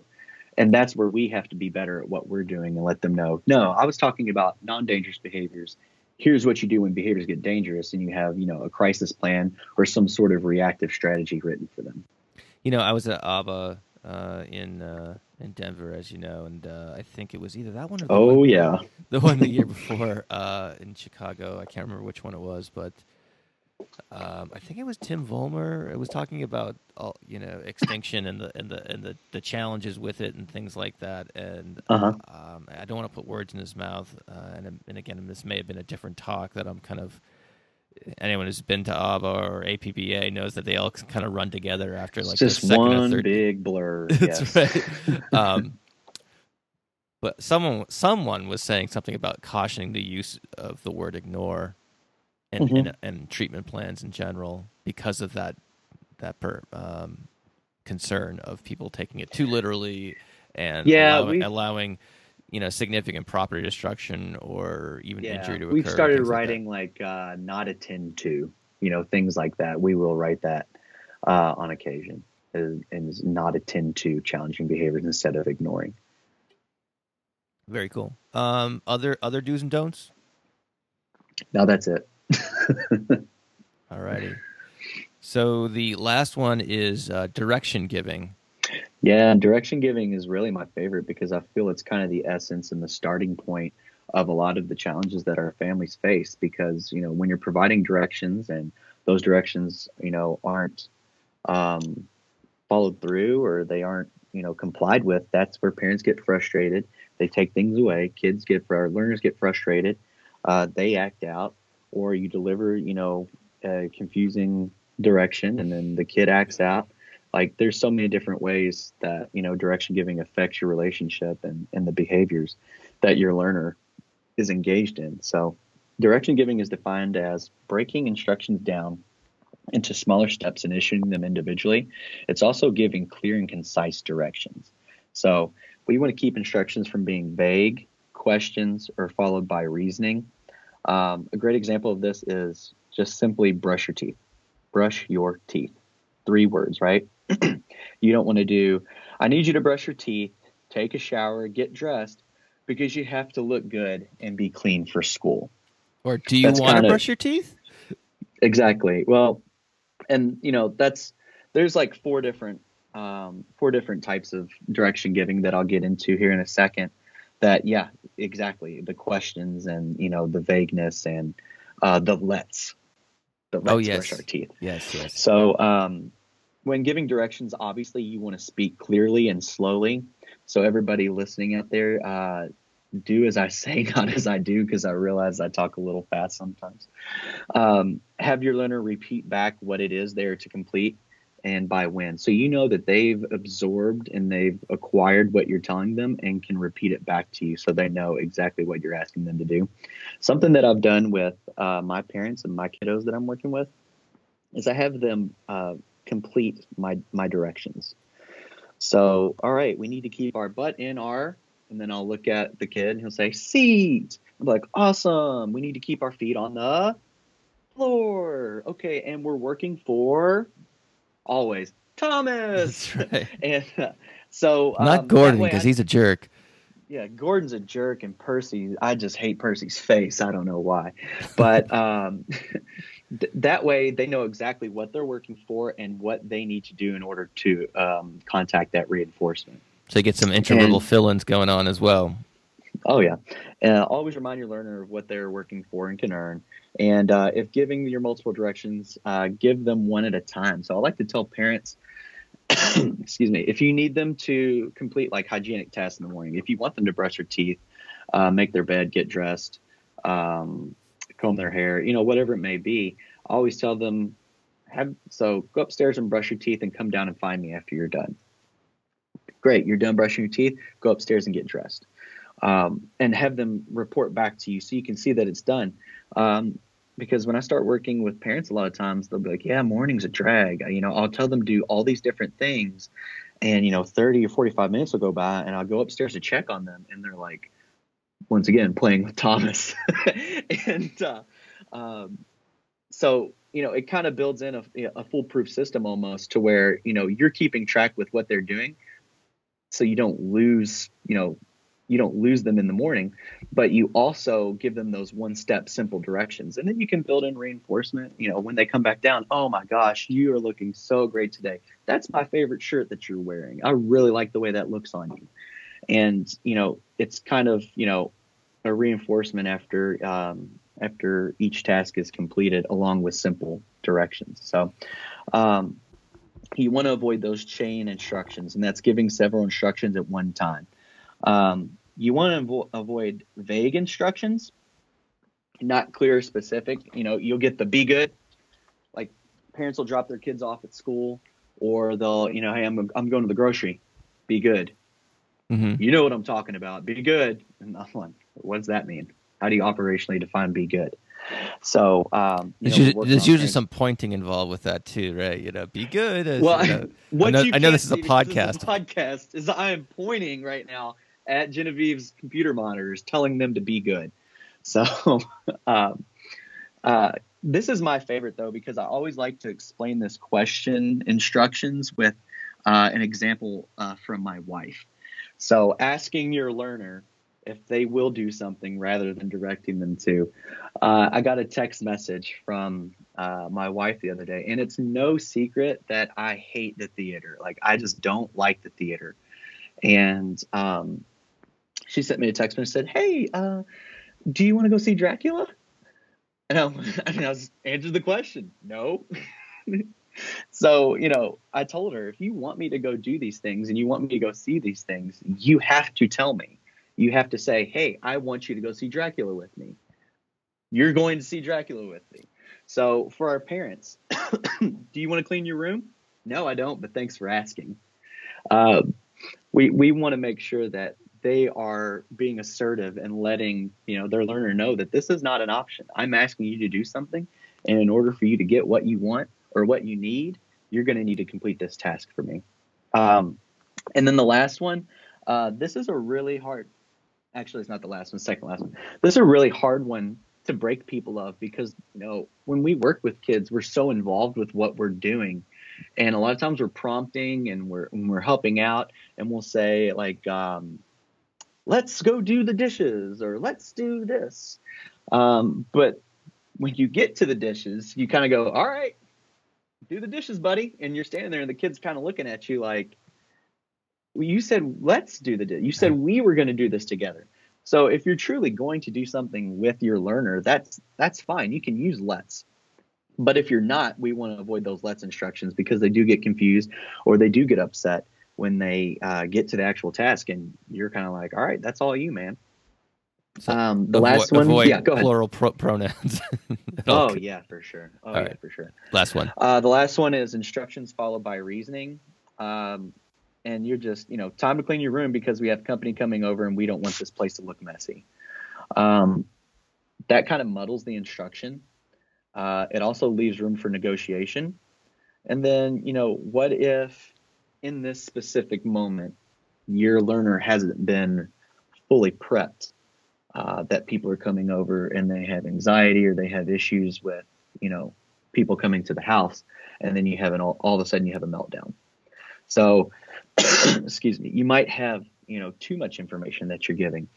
And that's where we have to be better at what we're doing and let them know, no, I was talking about non-dangerous behaviors. Here's what you do when behaviors get dangerous and you have, you know, a crisis plan or some sort of reactive strategy written for them. You know, I was at A B A uh, in uh, in Denver, as you know, and uh, I think it was either that one or the oh, one, yeah. the one the year before uh, in Chicago. I can't remember which one it was, but Um, I think it was Tim Vollmer. It was talking about all, you know, extinction and the and the and the, the challenges with it and things like that. And uh-huh. um, I don't want to put words in his mouth. Uh, and and again, this may have been a different talk that I'm kind of. Anyone who's been to A B A or A P B A knows that they all kind of run together after like it's just the second one or third big blur. That's yes. right. um, but someone someone was saying something about cautioning the use of the word ignore. And, mm-hmm. and, and treatment plans in general, because of that that per, um, concern of people taking it too literally and yeah, allow, allowing you know significant property destruction or even yeah, injury to occur. We've started writing like, like uh, not attend to, you know, things like that. We will write that uh, on occasion and, and not attend to challenging behaviors instead of ignoring. Very cool. Um, other other do's and don'ts? No, that's it. All righty. So the last one is uh, direction giving. Yeah, direction giving is really my favorite because I feel it's kind of the essence and the starting point of a lot of the challenges that our families face. Because you know, when you're providing directions and those directions, you know, aren't um, followed through or they aren't, you know, complied with, that's where parents get frustrated. They take things away. Kids get, or learners get frustrated. Uh, they act out. Or you deliver, you know, a confusing direction and then the kid acts out. Like, there's so many different ways that, you know, direction giving affects your relationship and, and the behaviors that your learner is engaged in. So direction giving is defined as breaking instructions down into smaller steps and issuing them individually. It's also giving clear and concise directions. So we want to keep instructions from being vague, questions, or followed by reasoning. Um, a great example of this is just simply brush your teeth. Brush your teeth. Three words, right? You don't want to do, I need you to brush your teeth, take a shower, get dressed, because you have to look good and be clean for school. Or do you want to brush your teeth? Exactly. Well, and you know, that's, there's like four different, um, four different types of direction giving that I'll get into here in a second. That, yeah, exactly. The questions and, you know, the vagueness and uh, the let's. The let's oh, yes. brush our teeth. Yes, yes. So um, when giving directions, obviously you want to speak clearly and slowly. So everybody listening out there, uh, do as I say, not as I do, because I realize I talk a little fast sometimes. Um, have your learner repeat back what it is they are to complete and by when. So you know that they've absorbed and they've acquired what you're telling them and can repeat it back to you so they know exactly what you're asking them to do. Something that I've done with uh, my parents and my kiddos that I'm working with is I have them uh, complete my, my directions. So, all right, we need to keep our butt in our, and then I'll look at the kid and he'll say, seat. I'm like, awesome. We need to keep our feet on the floor. Okay, and we're working for always Thomas. That's right. And uh, so. Not um, Gordon, because he's a jerk. Yeah, Gordon's a jerk, and Percy, I just hate Percy's face. I don't know why. But um, th- that way they know exactly what they're working for and what they need to do in order to um, contact that reinforcement. So you get some intraverbal fill-ins going on as well. Oh, yeah. Uh, always remind your learner of what they're working for and can earn. And uh, if giving your multiple directions, uh, give them one at a time. So I like to tell parents, excuse me, if you need them to complete like hygienic tasks in the morning, if you want them to brush their teeth, uh, make their bed, get dressed, um, comb their hair, you know, whatever it may be, I always tell them, have so go upstairs and brush your teeth and come down and find me after you're done. Great. You're done brushing your teeth. Go upstairs and get dressed, um, and have them report back to you so you can see that it's done. Um, Because when I start working with parents, a lot of times they'll be like, yeah, morning's a drag. You know, I'll tell them to do all these different things. And, you know, thirty or forty-five minutes will go by and I'll go upstairs to check on them. And they're like, once again, playing with Thomas. and uh, um, so, you know, it kind of builds in a, a foolproof system almost to where, you know, you're keeping track with what they're doing. So you don't lose, you know, you don't lose them in the morning, but you also give them those one step simple directions. And then you can build in reinforcement. You know, when they come back down, oh my gosh, you are looking so great today. That's my favorite shirt that you're wearing. I really like the way that looks on you. And, you know, it's kind of, you know, a reinforcement after, um, after each task is completed along with simple directions. So, um, you want to avoid those chain instructions, and that's giving several instructions at one time. Um, you want to avo- avoid vague instructions, not clear, specific. You know, you'll get the be good. Like parents will drop their kids off at school, or they'll, you know, hey, I'm I'm going to the grocery. Be good. Mm-hmm. You know what I'm talking about. Be good. And I'm like, what does that mean? How do you operationally define be good? So um, you know, usually, there's usually things. Some pointing involved with that too, right? You know, be good. As, well, you know, what I know, you I know this is a podcast. This is a podcast is I am pointing right now at Genevieve's computer monitors, telling them to be good. So um, uh, this is my favorite, though, because I always like to explain this question instructions with uh, an example uh, from my wife. So asking your learner if they will do something rather than directing them to. Uh, I got a text message from uh, my wife the other day, and it's no secret that I hate the theater. Like, I just don't like the theater. And um, she sent me a text and said, hey, uh, do you want to go see Dracula? And I, and I was, answered the question, no. So, you know, I told her, if you want me to go do these things and you want me to go see these things, you have to tell me. You have to say, hey, I want you to go see Dracula with me. You're going to see Dracula with me. So for our parents, do you want to clean your room? No, I don't, but thanks for asking. Uh, we we want to make sure that they are being assertive and letting, you know, their learner know that this is not an option. I'm asking you to do something, and in order for you to get what you want or what you need, you're going to need to complete this task for me. Um, and then the last one, uh, this is a really hard – actually, it's not the last one, second last one. This is a really hard one to break people of because, you know, when we work with kids, we're so involved with what we're doing. And a lot of times we're prompting and we're and we're helping out, and we'll say like, um, let's go do the dishes or let's do this. Um, but when you get to the dishes, you kind of go, all right, do the dishes, buddy. And you're standing there and the kid's kind of looking at you like, well, you said, let's do the dishes. You said we were going to do this together. So if you're truly going to do something with your learner, that's that's fine. You can use let's. But if you're not, we want to avoid those let's instructions because they do get confused or they do get upset when they uh, get to the actual task. And you're kind of like, all right, that's all you, man. So um, the avo- last one. Avoid yeah, go ahead. Plural pro- pronouns. oh, could... yeah, for sure. Oh, all yeah, right. for sure. Last one. Uh, the last one is instructions followed by reasoning. Um, and you're just, you know, time to clean your room because we have company coming over and we don't want this place to look messy. Um, that kind of muddles the instruction. Uh, it also leaves room for negotiation. And then, you know, what if in this specific moment, your learner hasn't been fully prepped, uh, that people are coming over and they have anxiety or they have issues with, you know, people coming to the house. And then you have an all, all of a sudden you have a meltdown. So, excuse me, you might have, you know, too much information that you're giving.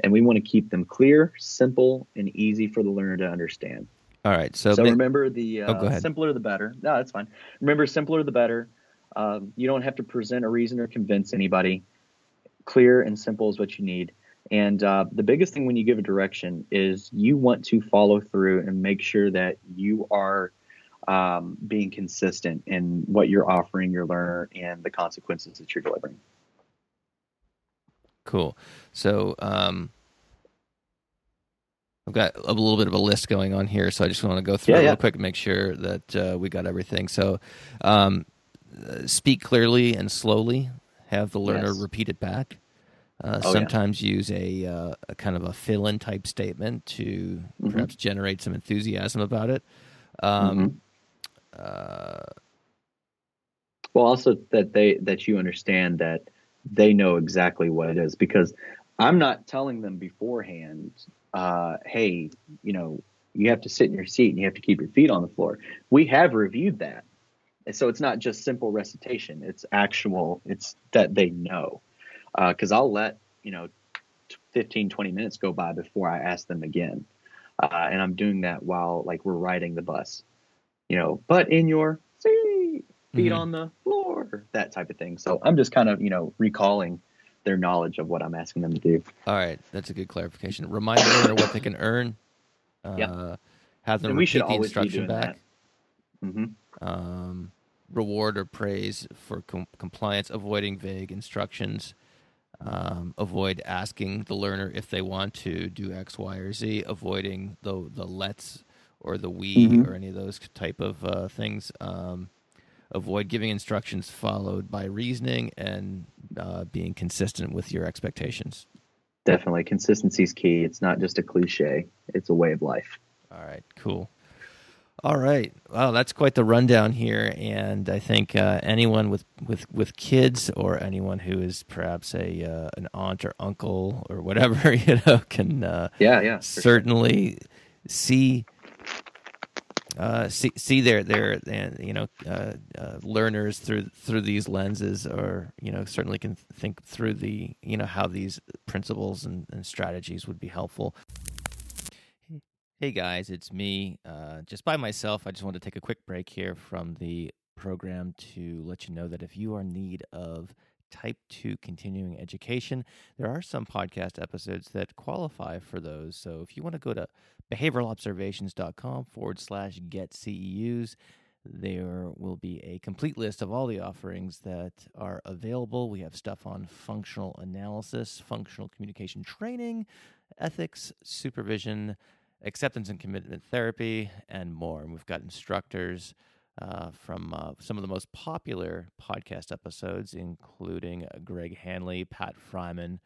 And we want to keep them clear, simple, and easy for the learner to understand. All right. So, so remember, the uh, oh, simpler the better. No, that's fine. Remember, simpler the better. Um, you don't have to present a reason or convince anybody. Clear and simple is what you need. And uh, the biggest thing when you give a direction is you want to follow through and make sure that you are um, being consistent in what you're offering your learner and the consequences that you're delivering. Cool. So um, I've got a little bit of a list going on here, so I just want to go through yeah, it yeah. real quick and make sure that uh, we got everything. So um, speak clearly and slowly. Have the learner yes. repeat it back. Uh, oh, sometimes yeah. use a, uh, a kind of a fill-in type statement to mm-hmm. perhaps generate some enthusiasm about it. Um, mm-hmm. uh, well, also that they that you understand that they know exactly what it is, because I'm not telling them beforehand, uh, hey, you know, you have to sit in your seat and you have to keep your feet on the floor. We have reviewed that. And so it's not just simple recitation. It's actual, it's that they know. Uh, 'cause I'll let, you know, fifteen, twenty minutes go by before I ask them again. Uh, and I'm doing that while like we're riding the bus, you know, but in your seat, feet mm-hmm. on the floor, that type of thing. So I'm just kind of, you know, recalling their knowledge of what I'm asking them to do. All right. That's a good clarification. Remind them of what they can earn. Uh, yep. Have them and repeat we should the always instruction be doing back. That. Mm-hmm. Um, reward or praise for com- compliance, avoiding vague instructions. Um, avoid asking the learner if they want to do X, Y, or Z, avoiding the the let's or the we mm-hmm. or any of those type of uh, things. Um, avoid giving instructions followed by reasoning and uh, being consistent with your expectations. Definitely. Consistency is key. It's not just a cliche. It's a way of life. All right. Cool. All right. Wow, that's quite the rundown here, and I think uh, anyone with, with, with kids or anyone who is perhaps a uh, an aunt or uncle or whatever, you know, can uh, yeah, yeah, certainly sure. see uh, see see their their you know uh, uh, learners through through these lenses, or you know certainly can think through the you know how these principles and, and strategies would be helpful. Hey guys, it's me. Uh, just by myself, I just wanted to take a quick break here from the program to let you know that if you are in need of Type two continuing education, there are some podcast episodes that qualify for those. So if you want to go to behavioral observations dot com forward slash get C E Us, there will be a complete list of all the offerings that are available. We have stuff on functional analysis, functional communication training, ethics, supervision, acceptance and commitment therapy, and more. And we've got instructors uh, from uh, some of the most popular podcast episodes, including Greg Hanley, Pat Friman,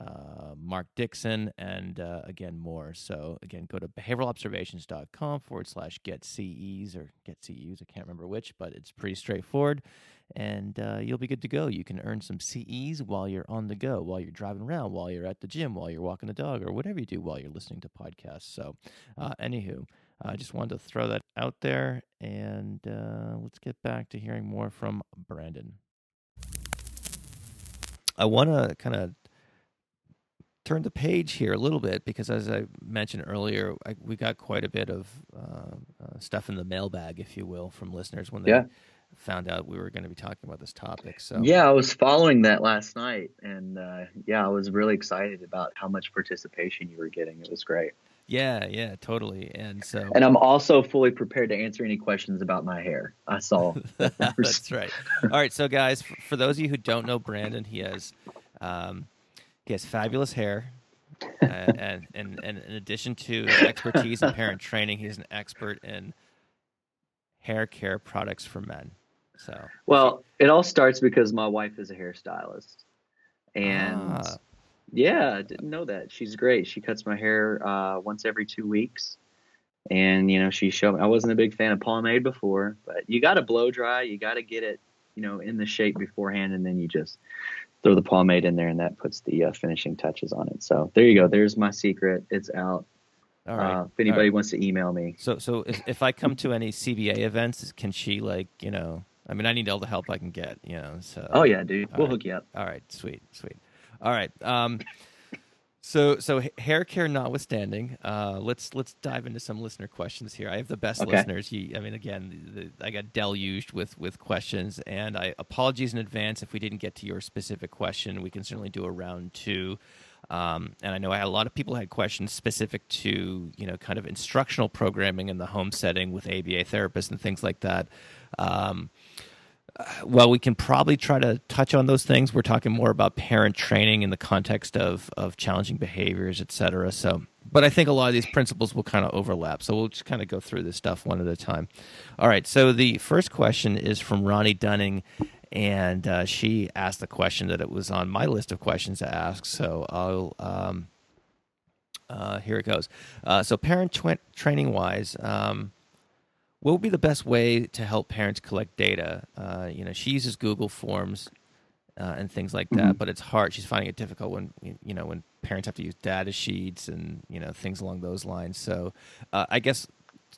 uh, Mark Dixon, and uh, again, more. So again, go to behavioral observations dot com forward slash get C Es or get C Us. I can't remember which, but it's pretty straightforward, and uh, you'll be good to go. You can earn some C Es while you're on the go, while you're driving around, while you're at the gym, while you're walking the dog, or whatever you do while you're listening to podcasts. So uh, anywho, I uh, just wanted to throw that out there, and uh, let's get back to hearing more from Brandon. I want to kind of turn the page here a little bit, because as I mentioned earlier, I, we got quite a bit of uh, uh, stuff in the mailbag, if you will, from listeners when they yeah. found out we were going to be talking about this topic. So yeah, I was following that last night, and uh, yeah, I was really excited about how much participation you were getting. It was great. Yeah, yeah, totally. And so, and I'm also fully prepared to answer any questions about my hair. I saw. That's right. All right, so guys, for, for those of you who don't know Brandon, he has. Um, He has fabulous hair, uh, and, and, and in addition to his expertise in parent training, he's an expert in hair care products for men. So, well, it all starts because my wife is a hairstylist, and ah. yeah, I didn't know that. She's great. She cuts my hair uh, once every two weeks, and you know, she showed me. I wasn't a big fan of pomade before, but you got to blow dry. You got to get it you know, in the shape beforehand, and then you just throw the pomade in there, and that puts the uh, finishing touches on it. So there you go. There's my secret. It's out. All right. Uh, if anybody All right. wants to email me. So so if, if I come to any C B A events, can she, like, you know, I mean, I need all the help I can get, you know. So. Oh, yeah, dude. All we'll right. hook you up. All right. Sweet. Sweet. All right. Um, so so hair care notwithstanding, uh, let's let's dive into some listener questions here. I have the best okay. listeners. You, I mean, again, the, I got deluged with, with questions, and I apologies in advance if we didn't get to your specific question. We can certainly do a round two. Um, and I know I had a lot of people had questions specific to, you know, kind of instructional programming in the home setting with A B A therapists and things like that. Um, well, we can probably try to touch on those things. We're talking more about parent training in the context of, of challenging behaviors, et cetera. So, but I think a lot of these principles will kind of overlap. So we'll just kind of go through this stuff one at a time. All right. So the first question is from Ronnie Dunning. And uh, she asked the question that it was on my list of questions to ask. So I'll um, uh, here it goes. Uh, so parent tw- training wise, um, what would be the best way to help parents collect data? Uh, you know, she uses Google Forms uh, and things like that, mm-hmm. but it's hard. She's finding it difficult when you know when parents have to use data sheets and you know things along those lines. So uh, I guess.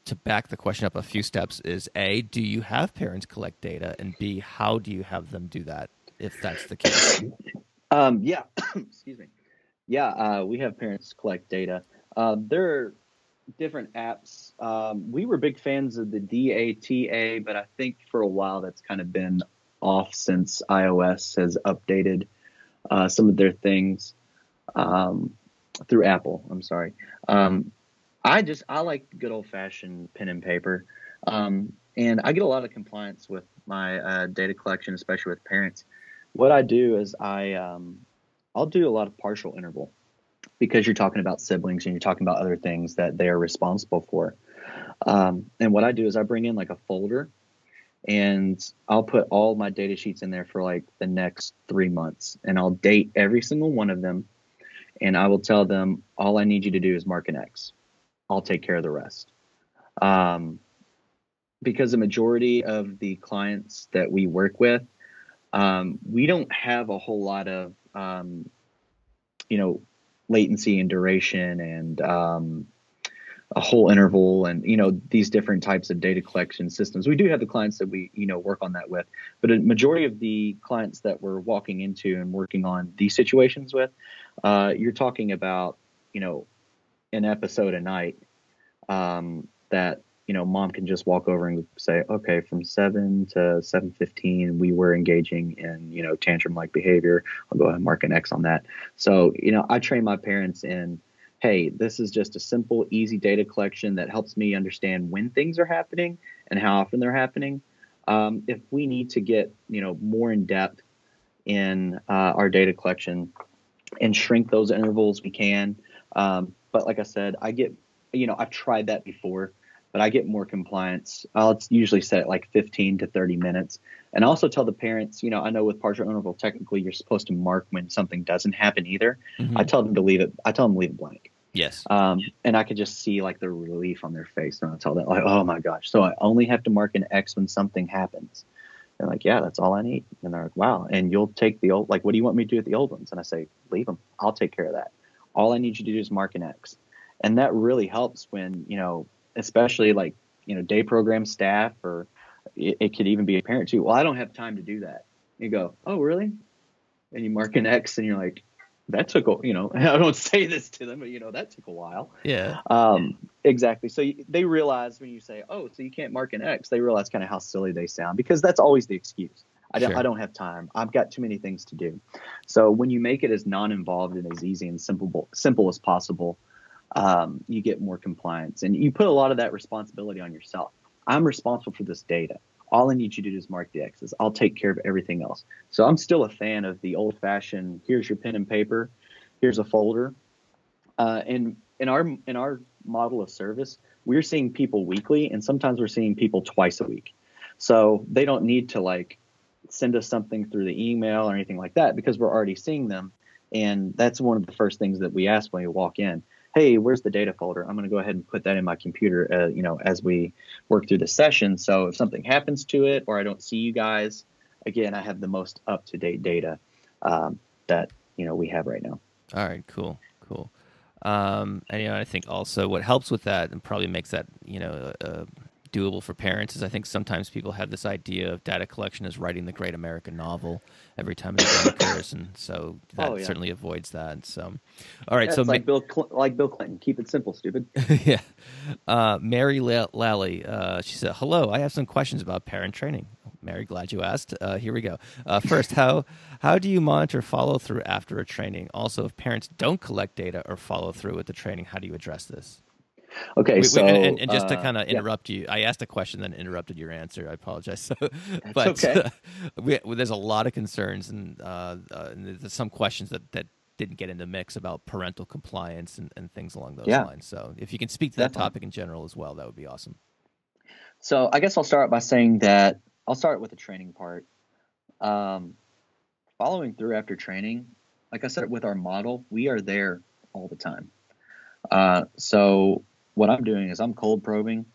To back the question up a few steps is A, do you have parents collect data? And B, how do you have them do that if that's the case? Um, yeah, excuse me. Yeah, uh, we have parents collect data. Uh, there are different apps. Um, we were big fans of the D A T A, but I think for a while that's kind of been off since iOS has updated uh, some of their things um, through Apple. I'm sorry. Um, I just I like good old fashioned pen and paper, um, and I get a lot of compliance with my uh, data collection, especially with parents. What I do is I um, I'll do a lot of partial interval because you're talking about siblings and you're talking about other things that they are responsible for. Um, and what I do is I bring in like a folder, and I'll put all my data sheets in there for like the next three months, and I'll date every single one of them, and I will tell them all I need you to do is mark an X. I'll take care of the rest. Um, because the majority of the clients that we work with, um, we don't have a whole lot of, um, you know, latency and duration and um, a whole interval and, you know, these different types of data collection systems. We do have the clients that we, you know, work on that with, but a majority of the clients that we're walking into and working on these situations with, uh, you're talking about, you know, an episode a night um, that, you know, mom can just walk over and say, okay, from seven to seven fifteen, we were engaging in, you know, tantrum-like behavior. I'll go ahead and mark an X on that. So, you know, I train my parents in, hey, this is just a simple, easy data collection that helps me understand when things are happening and how often they're happening. Um, if we need to get, you know, more in depth in uh, our data collection and shrink those intervals, we can. Um, But like I said, I get, you know, I've tried that before, but I get more compliance. I'll usually set it like fifteen to thirty minutes. And I also tell the parents, you know, I know with partial interval, technically you're supposed to mark when something doesn't happen either. Mm-hmm. I tell them to leave it. I tell them to leave it blank. Yes. Um, and I could just see like the relief on their face when I tell them, like, oh my gosh. So I only have to mark an X when something happens. And like, yeah, that's all I need. And they're like, wow. And you'll take the old, like, what do you want me to do with the old ones? And I say, leave them. I'll take care of that. All I need you to do is mark an X. And that really helps when, you know, especially like, you know, day program staff or it, it could even be a parent too. Well, I don't have time to do that. You go, oh, really? And you mark an X and you're like, that took, a, you know, I don't say this to them, but, you know, that took a while. Yeah. Um, exactly. So you, they realize when you say, oh, so you can't mark an X, they realize kind of how silly they sound because that's always the excuse. I don't, sure. I don't have time. I've got too many things to do. So when you make it as non-involved and as easy and simple, simple as possible, um, you get more compliance. And you put a lot of that responsibility on yourself. I'm responsible for this data. All I need you to do is mark the X's. I'll take care of everything else. So I'm still a fan of the old-fashioned, here's your pen and paper, here's a folder. Uh, and in our, in our model of service, we're seeing people weekly, and sometimes we're seeing people twice a week. So they don't need to, like, send us something through the email or anything like that because we're already seeing them. And that's one of the first things that we ask when we walk in. Hey, where's the data folder? I'm going to go ahead and put that in my computer, uh, you know, as we work through the session. So if something happens to it or I don't see you guys, again, I have the most up-to-date data um, that, you know, we have right now. All right, cool, cool. Um, and, you know, I think also what helps with that and probably makes that, you know, uh, doable for parents is I think sometimes people have this idea of data collection as writing the great American novel every time it occurs, and so that oh, yeah. certainly avoids that. So, all right, yeah, so it's like ma- Bill, Cl- like Bill Clinton, keep it simple, stupid. yeah, uh, Mary L- Lally, uh, she said, "Hello, I have some questions about parent training." Mary, glad you asked. Uh, here we go. Uh, first, how how do you monitor follow through after a training? Also, if parents don't collect data or follow through with the training, how do you address this? Okay, we, so... We, and, and just to kind of uh, interrupt yeah. you, I asked a question then interrupted your answer. I apologize. So, but okay. uh, we, well, there's a lot of concerns and, uh, uh, and there's some questions that, that didn't get in the mix about parental compliance and, and things along those yeah. lines. So if you can speak to that Definitely. topic in general as well, that would be awesome. So I guess I'll start by saying that I'll start with the training part. Um, following through after training, like I said, with our model, we are there all the time. Uh, so... What I'm doing is I'm cold probing,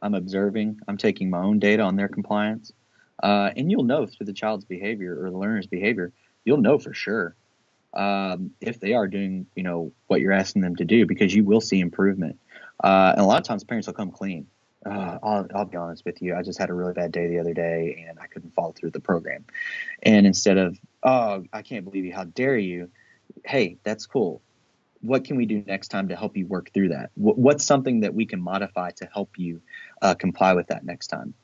I'm observing, I'm taking my own data on their compliance. Uh, and you'll know through the child's behavior or the learner's behavior, you'll know for sure um, if they are doing, you know, what you're asking them to do, because you will see improvement. Uh, and a lot of times parents will come clean. Uh, I'll, I'll be honest with you. I just had a really bad day the other day and I couldn't follow through the program. And instead of, oh, I can't believe you, how dare you? Hey, that's cool. What can we do next time to help you work through that? What's something that we can modify to help you uh, comply with that next time?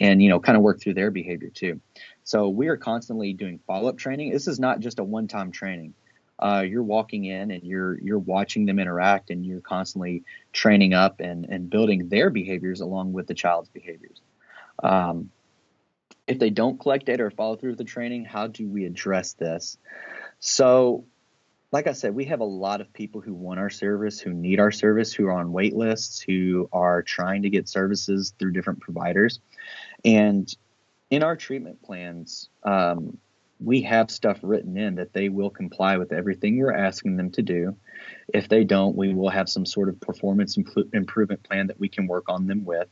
And, you know, kind of work through their behavior too. So we are constantly doing follow-up training. This is not just a one-time training. Uh, you're walking in and you're you're watching them interact and you're constantly training up and, and building their behaviors along with the child's behaviors. Um, if they don't collect data or follow through with the training, how do we address this? So, like I said, we have a lot of people who want our service, who need our service, who are on wait lists, who are trying to get services through different providers. And in our treatment plans, um, we have stuff written in that they will comply with everything we're asking them to do. If they don't, we will have some sort of performance imp- improvement plan that we can work on them with.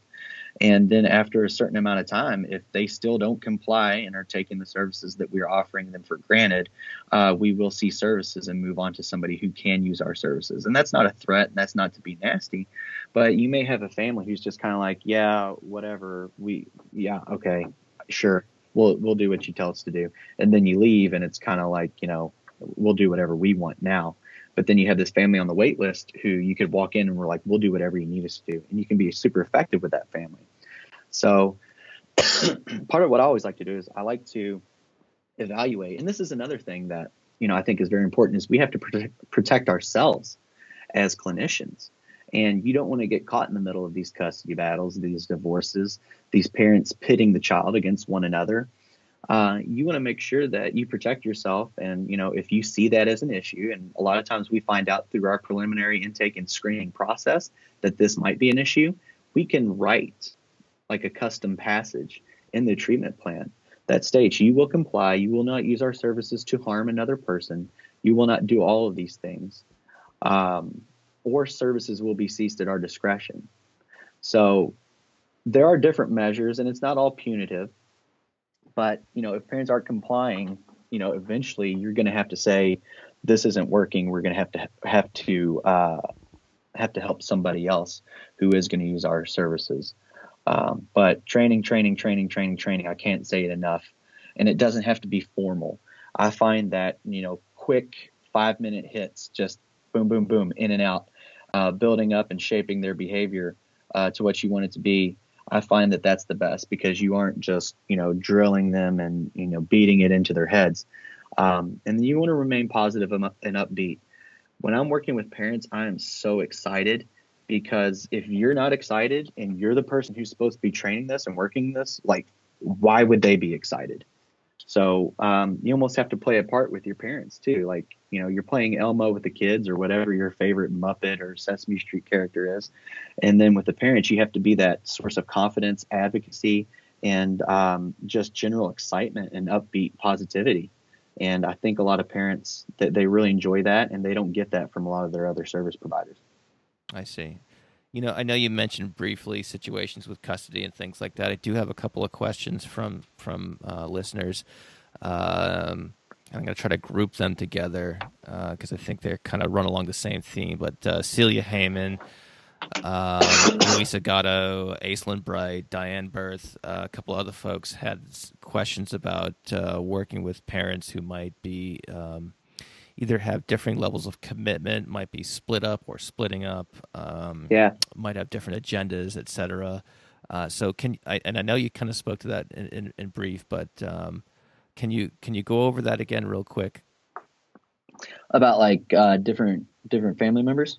And then after a certain amount of time, if they still don't comply and are taking the services that we're offering them for granted, uh, we will cease services and move on to somebody who can use our services. And that's not a threat. And that's not to be nasty. But you may have a family who's just kind of like, yeah, whatever. We, yeah, okay, sure. We'll, we'll do what you tell us to do. And then you leave and it's kind of like, you know, we'll do whatever we want now. But then you have this family on the wait list who you could walk in and we're like, we'll do whatever you need us to do. And you can be super effective with that family. So part of what I always like to do is I like to evaluate. And this is another thing that, you know, I think is very important is we have to protect, protect ourselves as clinicians. And you don't want to get caught in the middle of these custody battles, these divorces, these parents pitting the child against one another. Uh, you want to make sure that you protect yourself. And, you know, if you see that as an issue, and a lot of times we find out through our preliminary intake and screening process that this might be an issue, we can write like a custom passage in the treatment plan that states you will comply, you will not use our services to harm another person, you will not do all of these things, um, or services will be ceased at our discretion. So there are different measures, and it's not all punitive. But, you know, if parents aren't complying, you know, eventually you're going to have to say, this isn't working. We're going to have to have to uh, have to help somebody else who is going to use our services. Um, but training, training, training, training, training. I can't say it enough. And it doesn't have to be formal. I find that, you know, quick five minute hits, just boom, boom, boom, in and out, uh, building up and shaping their behavior uh, to what you want it to be. I find that that's the best because you aren't just, you know, drilling them and, you know, beating it into their heads. Um, and you want to remain positive and upbeat. When I'm working with parents, I am so excited because if you're not excited and you're the person who's supposed to be training this and working this, like, why would they be excited? So um, you almost have to play a part with your parents too. Like, you know, you're playing Elmo with the kids or whatever your favorite Muppet or Sesame Street character is. And then with the parents, you have to be that source of confidence, advocacy, and um, just general excitement and upbeat positivity. And I think a lot of parents, that they really enjoy that, and they don't get that from a lot of their other service providers. I see. You know, I know you mentioned briefly situations with custody and things like that. I do have a couple of questions from from uh, listeners. Um, and I'm going to try to group them together because uh, I think they kind of run along the same theme. But uh, Celia Heyman, uh, Luisa Gatto, Aislinn Bright, Diane Berth, uh, a couple other folks had questions about uh, working with parents who might be um, either have differing levels of commitment, might be split up or splitting up, um, yeah. might have different agendas, et cetera. Uh, so can I, and I know you kind of spoke to that in, in, in brief, but um, can you can you go over that again real quick? About like uh, different different family members?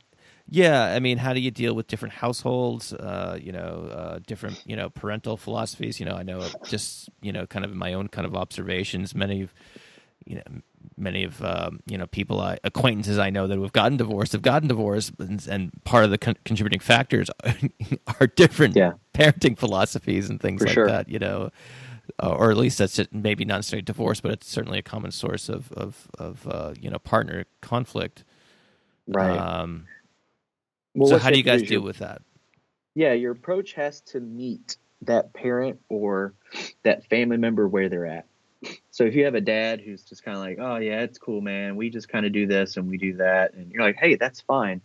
Yeah, I mean, how do you deal with different households, uh, you know, uh, different, you know, parental philosophies? You know, I know just, you know, kind of in my own kind of observations, many of, you know, many of, um, you know, people, I, acquaintances I know that have gotten divorced have gotten divorced, and, and part of the con- contributing factors are, are different yeah. parenting philosophies and things For like sure. that, you know, uh, or at least that's just maybe not necessarily divorce, but it's certainly a common source of, of, of uh, you know, partner conflict. Right. Um, Well, so how do you guys deal with that? Yeah, your approach has to meet that parent or that family member where they're at. So if you have a dad who's just kind of like, oh, yeah, it's cool, man. We just kind of do this and we do that. And you're like, hey, that's fine.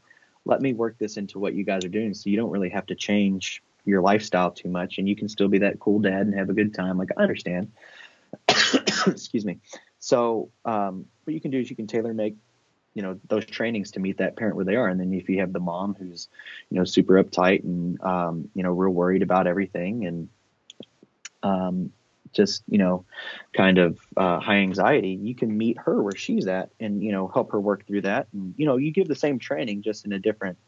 Let me work this into what you guys are doing so you don't really have to change your lifestyle too much. And you can still be that cool dad and have a good time. Like, I understand. Excuse me. So um, what you can do is you can tailor make, you know, those trainings to meet that parent where they are. And then if you have the mom who's, you know, super uptight and, um, you know, real worried about everything and um, just, you know, kind of uh, high anxiety, you can meet her where she's at and, you know, help her work through that. And, you know, you give the same training just in a different,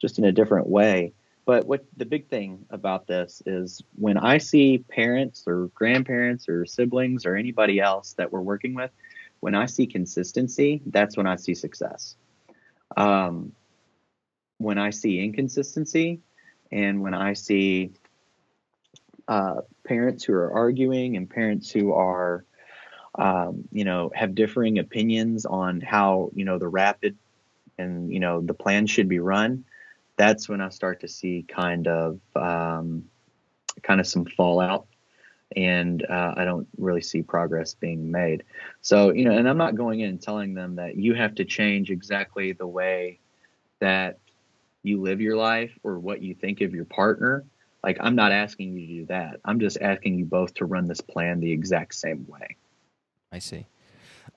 just in a different way. But what the big thing about this is when I see parents or grandparents or siblings or anybody else that we're working with, when I see consistency, that's when I see success. Um, when I see inconsistency and when I see uh, parents who are arguing and parents who are, um, you know, have differing opinions on how, you know, the RAPID and, you know, the plan should be run, that's when I start to see kind of, um, kind of some fallout. And uh, I don't really see progress being made. So, you know, and I'm not going in and telling them that you have to change exactly the way that you live your life or what you think of your partner. Like, I'm not asking you to do that. I'm just asking you both to run this plan the exact same way. I see.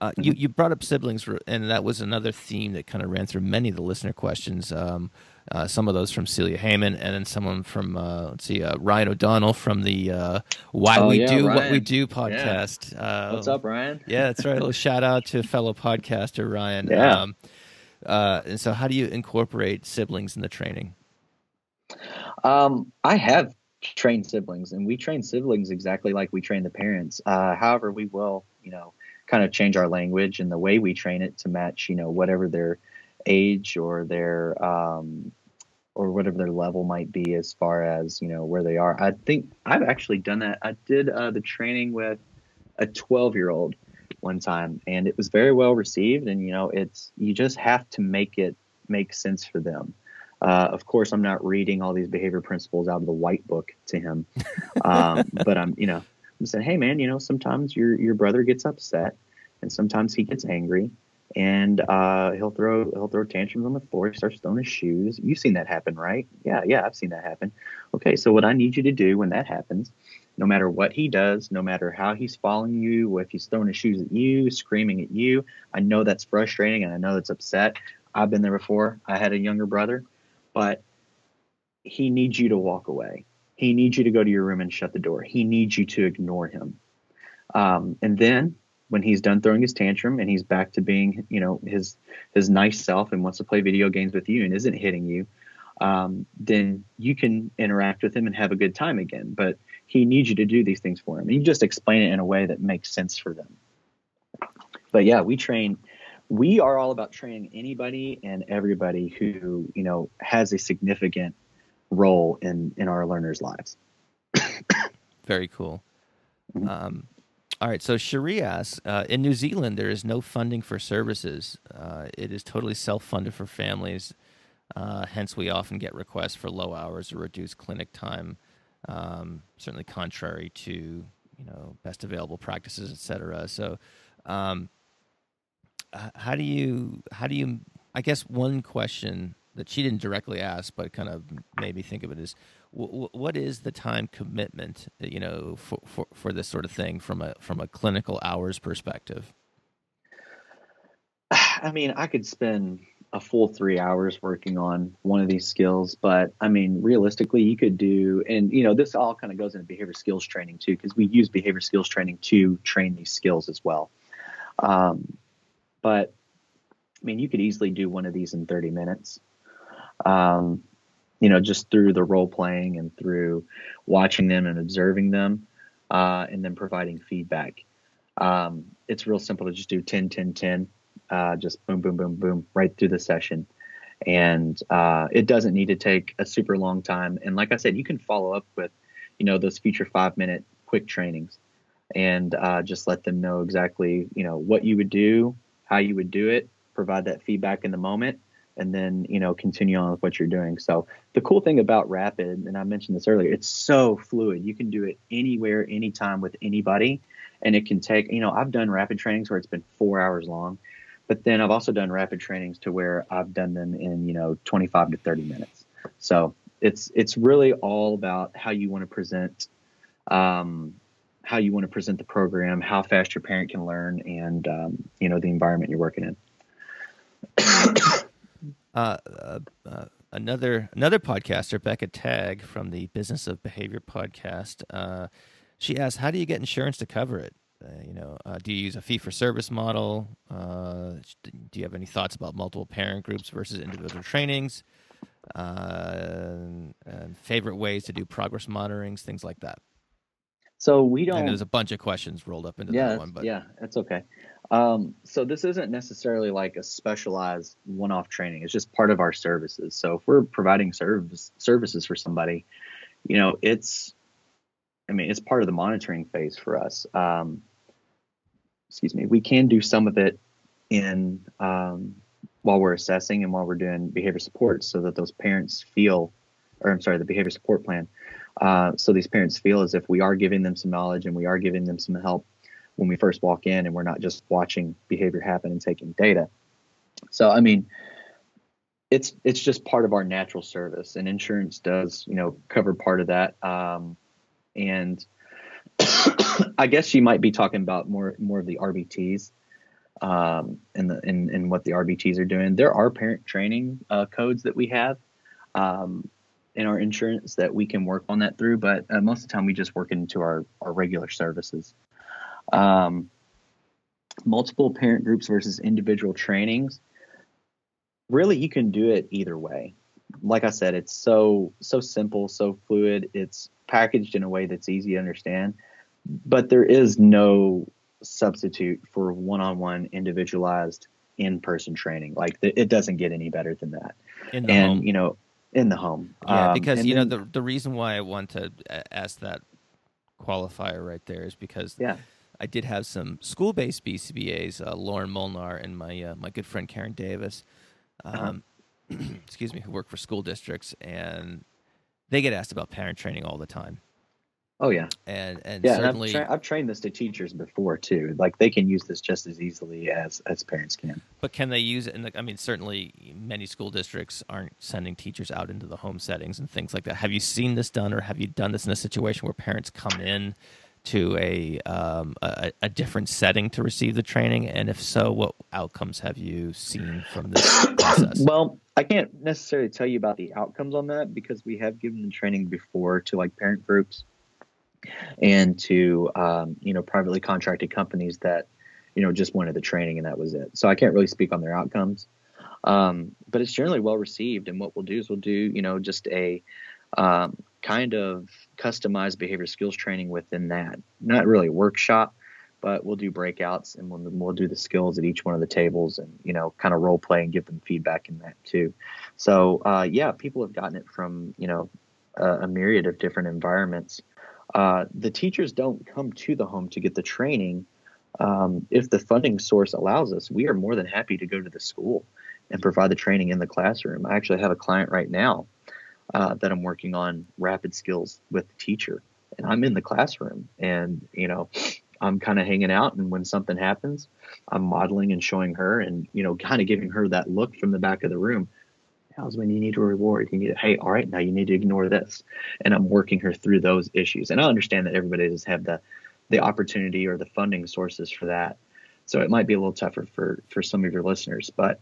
Uh, you, you brought up siblings, and that was another theme that kind of ran through many of the listener questions. Um, uh, some of those from Celia Heyman, and then someone from, uh, let's see, uh, Ryan O'Donnell from the uh, Why oh, We yeah, Do Ryan. What We Do podcast. Yeah. Uh, What's up, Ryan? Yeah, that's right. A little shout out to fellow podcaster Ryan. Yeah. Um, uh, and so how do you incorporate siblings in the training? Um, I have trained siblings, and we train siblings exactly like we train the parents. Uh, however, we will, you know, kind of change our language and the way we train it to match, you know, whatever their age or their um, or whatever their level might be as far as, you know, where they are. I think I've actually done that. I did uh, the training with a twelve year old one time, and it was very well received. And, you know, it's you just have to make it make sense for them. Uh, of course, I'm not reading all these behavior principles out of the white book to him, um, but I'm, you know. And said, hey, man, you know, sometimes your your brother gets upset and sometimes he gets angry and uh, he'll throw he'll throw tantrums on the floor. He starts throwing his shoes. You've seen that happen, right? Yeah, yeah, I've seen that happen. OK, so what I need you to do when that happens, no matter what he does, no matter how he's following you, or if he's throwing his shoes at you, screaming at you. I know that's frustrating and I know that's upset. I've been there before. I had a younger brother, but he needs you to walk away. He needs you to go to your room and shut the door. He needs you to ignore him. Um, and then when he's done throwing his tantrum and he's back to being, you know, his his nice self and wants to play video games with you and isn't hitting you, um, then you can interact with him and have a good time again. But he needs you to do these things for him. And you just explain it in a way that makes sense for them. But, yeah, we train. We are all about training anybody and everybody who, you know, has a significant role in in our learners' lives. Very cool. Um, all right. So Cherie asks, uh, in New Zealand, there is no funding for services. Uh, it is totally self-funded for families. Uh, hence, we often get requests for low hours or reduced clinic time, um, certainly contrary to, you know, best available practices, et cetera. So um, how do you, how do you, I guess one question that she didn't directly ask, but kind of made me think of it is, w- what is the time commitment, you know, for, for, for this sort of thing from a, from a clinical hours perspective? I mean, I could spend a full three hours working on one of these skills, but I mean, realistically, you could do, and you know, this all kind of goes into behavior skills training too, because we use behavior skills training to train these skills as well. Um, but I mean, you could easily do one of these in thirty minutes, um, you know, just through the role playing and through watching them and observing them, uh, and then providing feedback. Um, it's real simple to just do ten, ten, ten. Uh, just boom, boom, boom, boom, right through the session. And uh, it doesn't need to take a super long time. And like I said, you can follow up with, you know, those future five minute quick trainings and uh, just let them know exactly, you know, what you would do, how you would do it, provide that feedback in the moment, and then, you know, continue on with what you're doing. So the cool thing about RAPID, and I mentioned this earlier, it's so fluid. You can do it anywhere, anytime with anybody. And it can take, you know, I've done RAPID trainings where it's been four hours long. But then I've also done RAPID trainings to where I've done them in, you know, twenty-five to thirty minutes. So it's it's really all about how you want to present, um, how you want to present the program, how fast your parent can learn, and, um, you know, the environment you're working in. uh, uh, uh, another another podcaster, Becca Tagg from the Business of Behavior podcast, uh, she asked, how do you get insurance to cover it? Uh, you know, uh, do you use a fee-for-service model? Uh, do you have any thoughts about multiple parent groups versus individual trainings? Uh, and favorite ways to do progress monitorings, things like that. So we don't. I know there's a bunch of questions rolled up into yeah, that one, but yeah, that's okay. Um, so this isn't necessarily like a specialized one-off training. It's just part of our services. So if we're providing service services for somebody, you know, it's. I mean, it's part of the monitoring phase for us. Um, excuse me. We can do some of it in um, while we're assessing and while we're doing behavior support, so that those parents feel, or I'm sorry, the behavior support plan. Uh, so these parents feel as if we are giving them some knowledge and we are giving them some help when we first walk in, and we're not just watching behavior happen and taking data. So, I mean, it's it's just part of our natural service, and insurance does, you know, cover part of that. Um, And I guess you might be talking about more more of the R B Ts um, and, the, and, and what the R B Ts are doing. There are parent training uh, codes that we have um, in our insurance that we can work on that through. But uh, most of the time we just work into our, our regular services. Um, multiple parent groups versus individual trainings. Really, you can do it either way. Like I said, it's so, so simple, so fluid. It's packaged in a way that's easy to understand, but there is no substitute for one-on-one individualized in-person training. Like th- it doesn't get any better than that. In the and, home. You know, in the home. Yeah, um, because, you then, know, the the reason why I want to ask that qualifier right there is because yeah. I did have some school-based B C B As, uh, Lauren Molnar and my, uh, my good friend Karen Davis, um, uh-huh. excuse me, who work for school districts, and they get asked about parent training all the time. Oh yeah. And, and yeah, certainly and I've, tra- I've trained this to teachers before too. Like they can use this just as easily as, as parents can, but can they use it? And I mean, certainly many school districts aren't sending teachers out into the home settings and things like that. Have you seen this done, or have you done this in a situation where parents come in to a, um, a, a different setting to receive the training? And if so, what outcomes have you seen from this process? Well, I can't necessarily tell you about the outcomes on that, because we have given the training before to like parent groups and to, um, you know, privately contracted companies that, you know, just wanted the training and that was it. So I can't really speak on their outcomes. Um, but it's generally well received. And what we'll do is we'll do, you know, just a, um, kind of customized behavior skills training within that, not really a workshop, but we'll do breakouts and we'll, we'll do the skills at each one of the tables and, you know, kind of role play and give them feedback in that too. So, uh, yeah, people have gotten it from, you know, uh, a myriad of different environments. Uh, the teachers don't come to the home to get the training. Um, if the funding source allows us, we are more than happy to go to the school and provide the training in the classroom. I actually have a client right now uh, that I'm working on RAPID skills with the teacher, and I'm in the classroom, and, you know, I'm kind of hanging out, and when something happens, I'm modeling and showing her, and, you know, kind of giving her that look from the back of the room. How's when you need a reward, you need to, hey, all right, now you need to ignore this. And I'm working her through those issues. And I understand that everybody doesn't have the, the opportunity or the funding sources for that. So it might be a little tougher for, for some of your listeners, but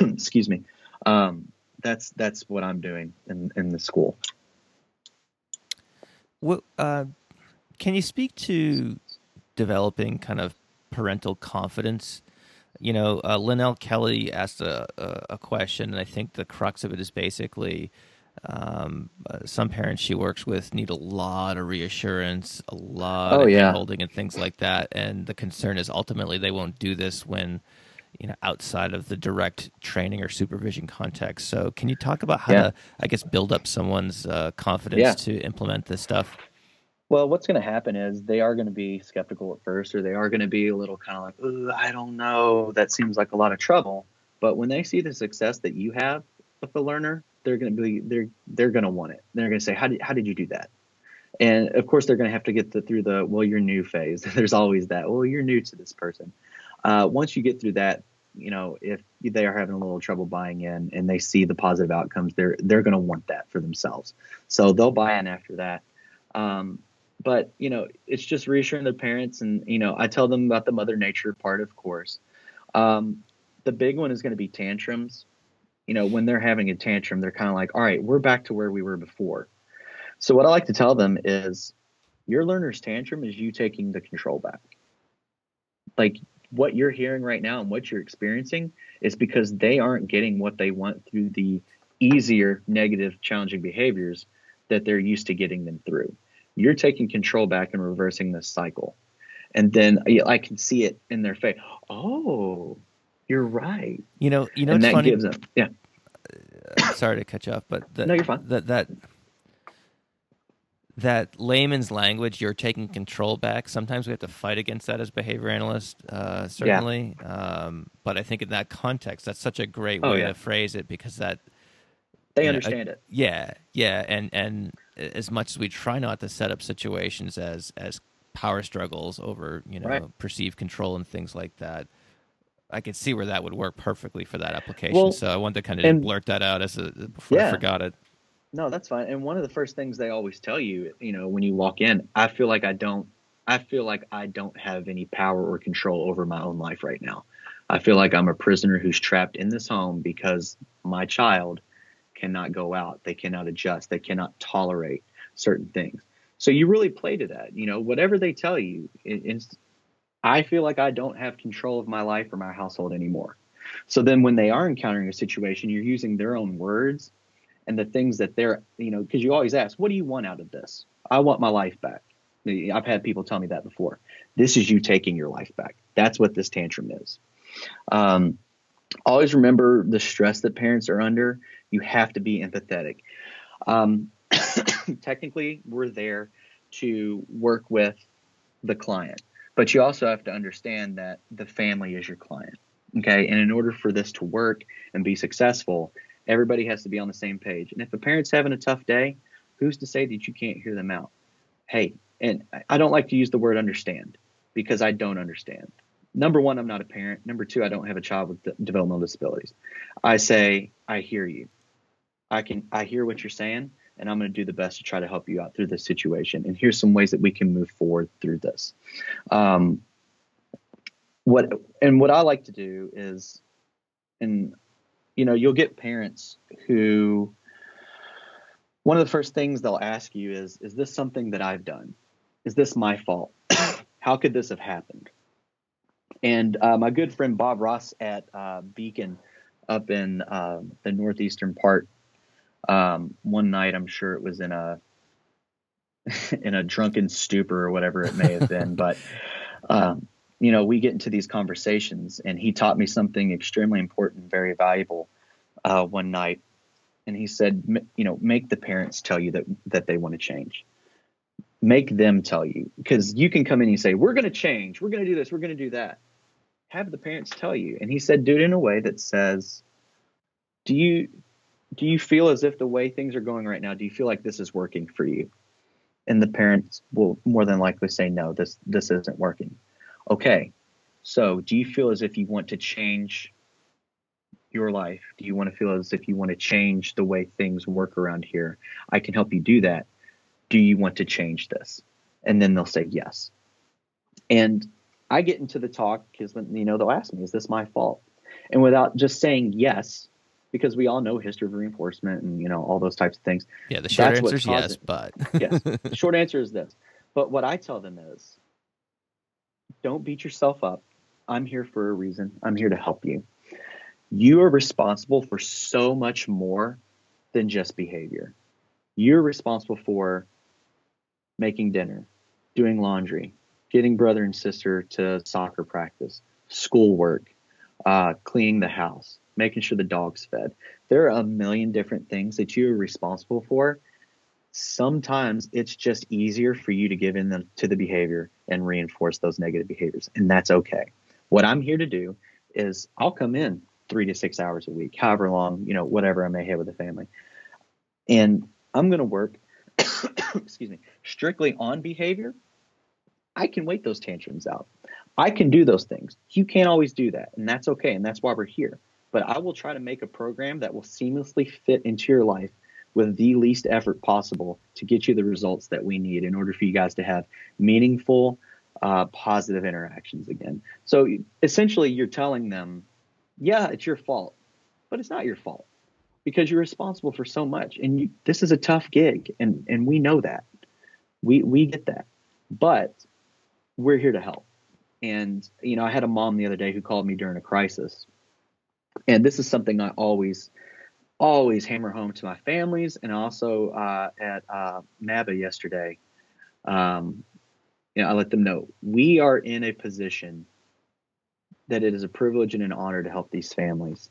excuse me. Um, that's, that's what I'm doing in, in the school. Well, uh, can you speak to developing kind of parental confidence? You know, uh, Linnell Kelly asked a, a, a question, and I think the crux of it is basically um, uh, some parents she works with need a lot of reassurance, a lot oh, of yeah. holding and things like that. And the concern is ultimately they won't do this when, you know, outside of the direct training or supervision context. So can you talk about how yeah. to, I guess, build up someone's uh, confidence yeah. to implement this stuff? Well, what's going to happen is they are going to be skeptical at first, or they are going to be a little kind of like, oh, I don't know, that seems like a lot of trouble. But when they see the success that you have with the learner, they're going to be, they're, they're going to want it. They're going to say, how did, how did you do that? And of course, they're going to have to get the, through the, well, you're new phase. There's always that, well, you're new to this person. Uh, once you get through that, you know, if they are having a little trouble buying in and they see the positive outcomes, they're, they're going to want that for themselves. So they'll buy in after that. Um, But, you know, it's just reassuring the parents. And, you know, I tell them about the mother nature part, of course. Um, the big one is going to be tantrums. You know, when they're having a tantrum, they're kind of like, all right, we're back to where we were before. So what I like to tell them is your learner's tantrum is you taking the control back. Like what you're hearing right now and what you're experiencing is because they aren't getting what they want through the easier, negative, challenging behaviors that they're used to getting them through. You're taking control back and reversing this cycle. And then I can see it in their face. Oh, you're right. You know, you know, and it's that funny. Gives them, yeah. Uh, sorry to cut you off, but that, no, you're fine. That, that, that layman's language, you're taking control back. Sometimes we have to fight against that as behavior analysts, uh, certainly. Yeah. Um, but I think in that context, that's such a great way oh, yeah. to phrase it because that, They understand know, it. Yeah, yeah, and and as much as we try not to set up situations as as power struggles over, you know, right. perceived control and things like that, I could see where that would work perfectly for that application. Well, so I wanted to kind of and, blurt that out as a, before yeah. I forgot it. No, that's fine. And one of the first things they always tell you, you know, when you walk in, I feel like I don't, I feel like I don't have any power or control over my own life right now. I feel like I'm a prisoner who's trapped in this home because my child cannot go out, they cannot adjust, they cannot tolerate certain things. So you really play to that. You know, whatever they tell you, it, it's, I feel like I don't have control of my life or my household anymore. So then when they are encountering a situation, you're using their own words and the things that they're, you know, because you always ask, what do you want out of this? I want my life back. I've had people tell me that before. This is you taking your life back. That's what this tantrum is. Um, always remember the stress that parents are under. You have to be empathetic. Um, technically, we're there to work with the client, but you also have to understand that the family is your client, okay? And in order for this to work and be successful, everybody has to be on the same page. And if a parent's having a tough day, who's to say that you can't hear them out? Hey, and I don't like to use the word understand because I don't understand. Number one, I'm not a parent. Number two, I don't have a child with de- developmental disabilities. I say, I hear you. I can, I hear what you're saying, and I'm going to do the best to try to help you out through this situation. And here's some ways that we can move forward through this. Um, what and what I like to do is, and you know, you'll get parents who, one of the first things they'll ask you is, is this something that I've done? Is this my fault? How could this have happened? And uh, my good friend Bob Ross at uh, Beacon up in uh, the northeastern part, um, one night, I'm sure it was in a in a drunken stupor or whatever it may have been. But, um, you know, we get into these conversations, and he taught me something extremely important, very valuable uh, one night. And he said, m- you know, make the parents tell you that, that they want to change. Make them tell you, because you can come in and say, we're going to change. We're going to do this. We're going to do that. have the parents tell you. And he said, do it in a way that says, do you do you feel as if the way things are going right now, do you feel like this is working for you? And the parents will more than likely say, no, this this isn't working. Okay, so do you feel as if you want to change your life? Do you want to feel as if you want to change the way things work around here? I can help you do that. Do you want to change this? And then they'll say yes. And I get into the talk because, you know, they'll ask me, is this my fault? And without just saying yes, because we all know history of reinforcement and, you know, all those types of things. Yeah, the short answer is yes, but. Yes, the short answer is this. But what I tell them is, don't beat yourself up. I'm here for a reason. I'm here to help you. You are responsible for so much more than just behavior. You're responsible for making dinner, doing laundry, getting brother and sister to soccer practice, schoolwork, uh, cleaning the house, making sure the dog's fed. There are a million different things that you are responsible for. Sometimes it's just easier for you to give in the, to the behavior and reinforce those negative behaviors, and that's okay. What I'm here to do is I'll come in three to six hours a week, however long, you know, whatever I may have with the family, and I'm going to work, excuse me, strictly on behavior. I can wait those tantrums out. I can do those things. You can't always do that, and that's okay, and that's why we're here. But I will try to make a program that will seamlessly fit into your life with the least effort possible to get you the results that we need in order for you guys to have meaningful, uh, positive interactions again. So essentially you're telling them, yeah, it's your fault, but it's not your fault because you're responsible for so much. And you, this is a tough gig, and, and we know that. We, we get that. But we're here to help. And, you know, I had a mom the other day who called me during a crisis. And this is something I always, always hammer home to my families, and also uh, at uh, M A B A yesterday. Um, you know, I let them know we are in a position that it is a privilege and an honor to help these families.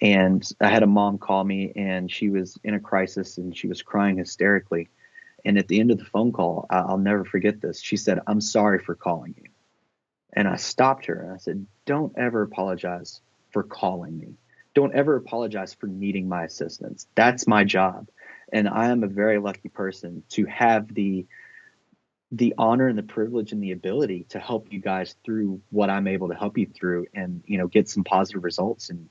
And I had a mom call me, and she was in a crisis, and she was crying hysterically. And at the end of the phone call, I'll never forget this. She said, "I'm sorry for calling you." And I stopped her and I said, "Don't ever apologize for calling me. Don't ever apologize for needing my assistance. That's my job." And I am a very lucky person to have the the honor and the privilege and the ability to help you guys through what I'm able to help you through, and, you know, get some positive results and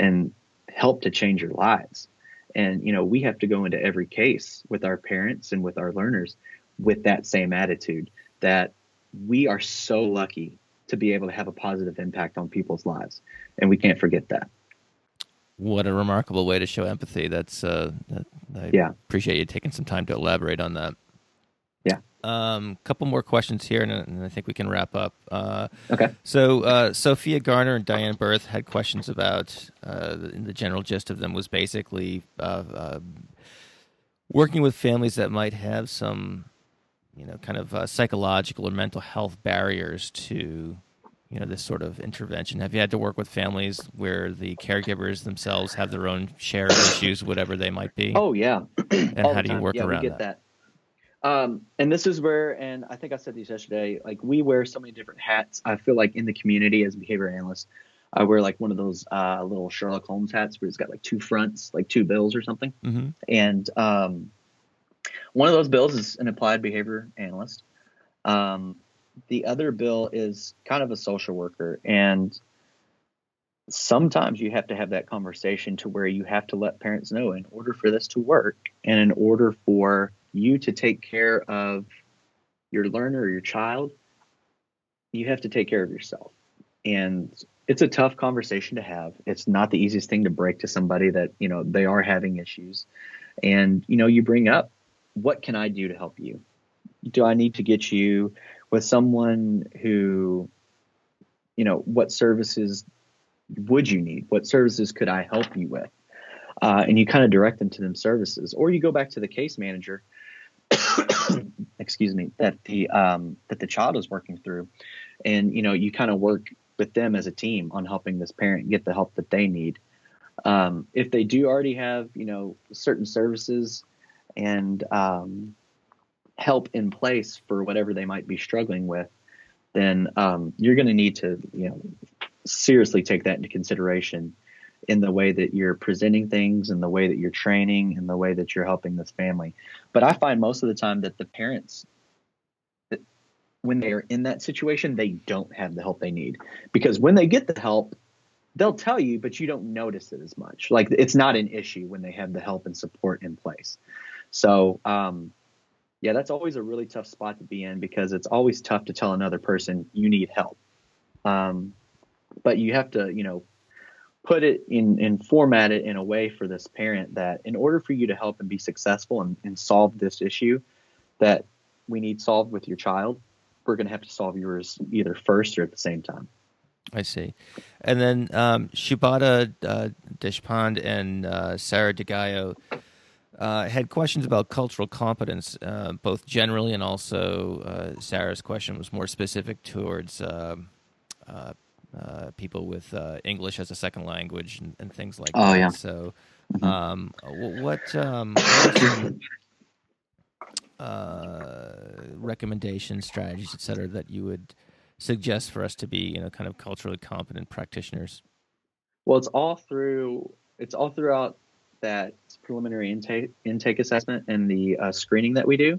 and help to change your lives. And, you know, we have to go into every case with our parents and with our learners with that same attitude, that we are so lucky to be able to have a positive impact on people's lives. And we can't forget that. What a remarkable way to show empathy. That's, uh, that, I yeah. appreciate you taking some time to elaborate on that. Yeah. Um, couple more questions here, and, and I think we can wrap up. Uh, okay. So, uh, Sophia Garner and Diane Berth had questions about, uh, the, the general gist of them was basically, uh, uh, working with families that might have some, you know, kind of uh, psychological or mental health barriers to, you know, this sort of intervention. Have you had to work with families where the caregivers themselves have their own share of issues, whatever they might be? Oh, yeah. And all how do you work yeah, around we get that? that? Um, and this is where, and I think I said this yesterday, like, we wear so many different hats. I feel like in the community as a behavior analyst, I wear like one of those uh, little Sherlock Holmes hats where it's got like two fronts, like two bills or something. Mm-hmm. And, um, one of those bills is an applied behavior analyst. Um, the other bill is kind of a social worker. And sometimes you have to have that conversation to where you have to let parents know, in order for this to work and in order for you to take care of your learner or your child, you have to take care of yourself. And it's a tough conversation to have. It's not the easiest thing to break to somebody that, you know, they are having issues. And, you know, you bring up, what can I do to help you? Do I need to get you with someone who, you know, what services would you need? What services could I help you with? Uh, and you kind of direct them to them services, or you go back to the case manager, excuse me, that the, um, that the child is working through. And, you know, you kind of work with them as a team on helping this parent get the help that they need. Um, if they do already have, you know, certain services and um, help in place for whatever they might be struggling with, then um, you're going to need to, you know, seriously take that into consideration in the way that you're presenting things, in the way that you're training, in the way that you're helping this family. But I find most of the time that the parents, that when they are in that situation, they don't have the help they need. Because when they get the help, they'll tell you, but you don't notice it as much. Like, it's not an issue when they have the help and support in place. So, um, yeah, that's always a really tough spot to be in, because it's always tough to tell another person you need help. Um, but you have to, you know, put it in and format it in a way for this parent that in order for you to help and be successful and, and solve this issue that we need solved with your child, we're going to have to solve yours either first or at the same time. I see. And then um, Shibata uh, Deshpande and uh, Sarah DeGaio uh, had questions about cultural competence, uh, both generally and also uh, Sarah's question was more specific towards uh, uh, Uh, people with uh, English as a second language and, and things like oh, that. Yeah. So um, what, um, what some, uh, recommendations, strategies, et cetera, that you would suggest for us to be, you know, kind of culturally competent practitioners? Well, it's all through, it's all throughout that preliminary intake, intake assessment and the uh, screening that we do.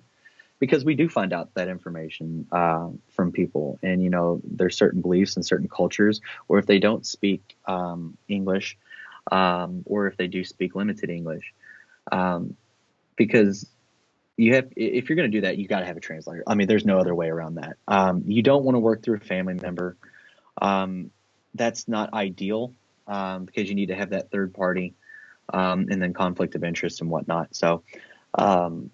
Because we do find out that information uh, from people, and you know, there's certain beliefs and certain cultures, or if they don't speak um, English, um, or if they do speak limited English, um, because you have, if you're going to do that, you got to have a translator. I mean, there's no other way around that. Um, you don't want to work through a family member. Um, that's not ideal um, because you need to have that third party, um, and then conflict of interest and whatnot. So. Um,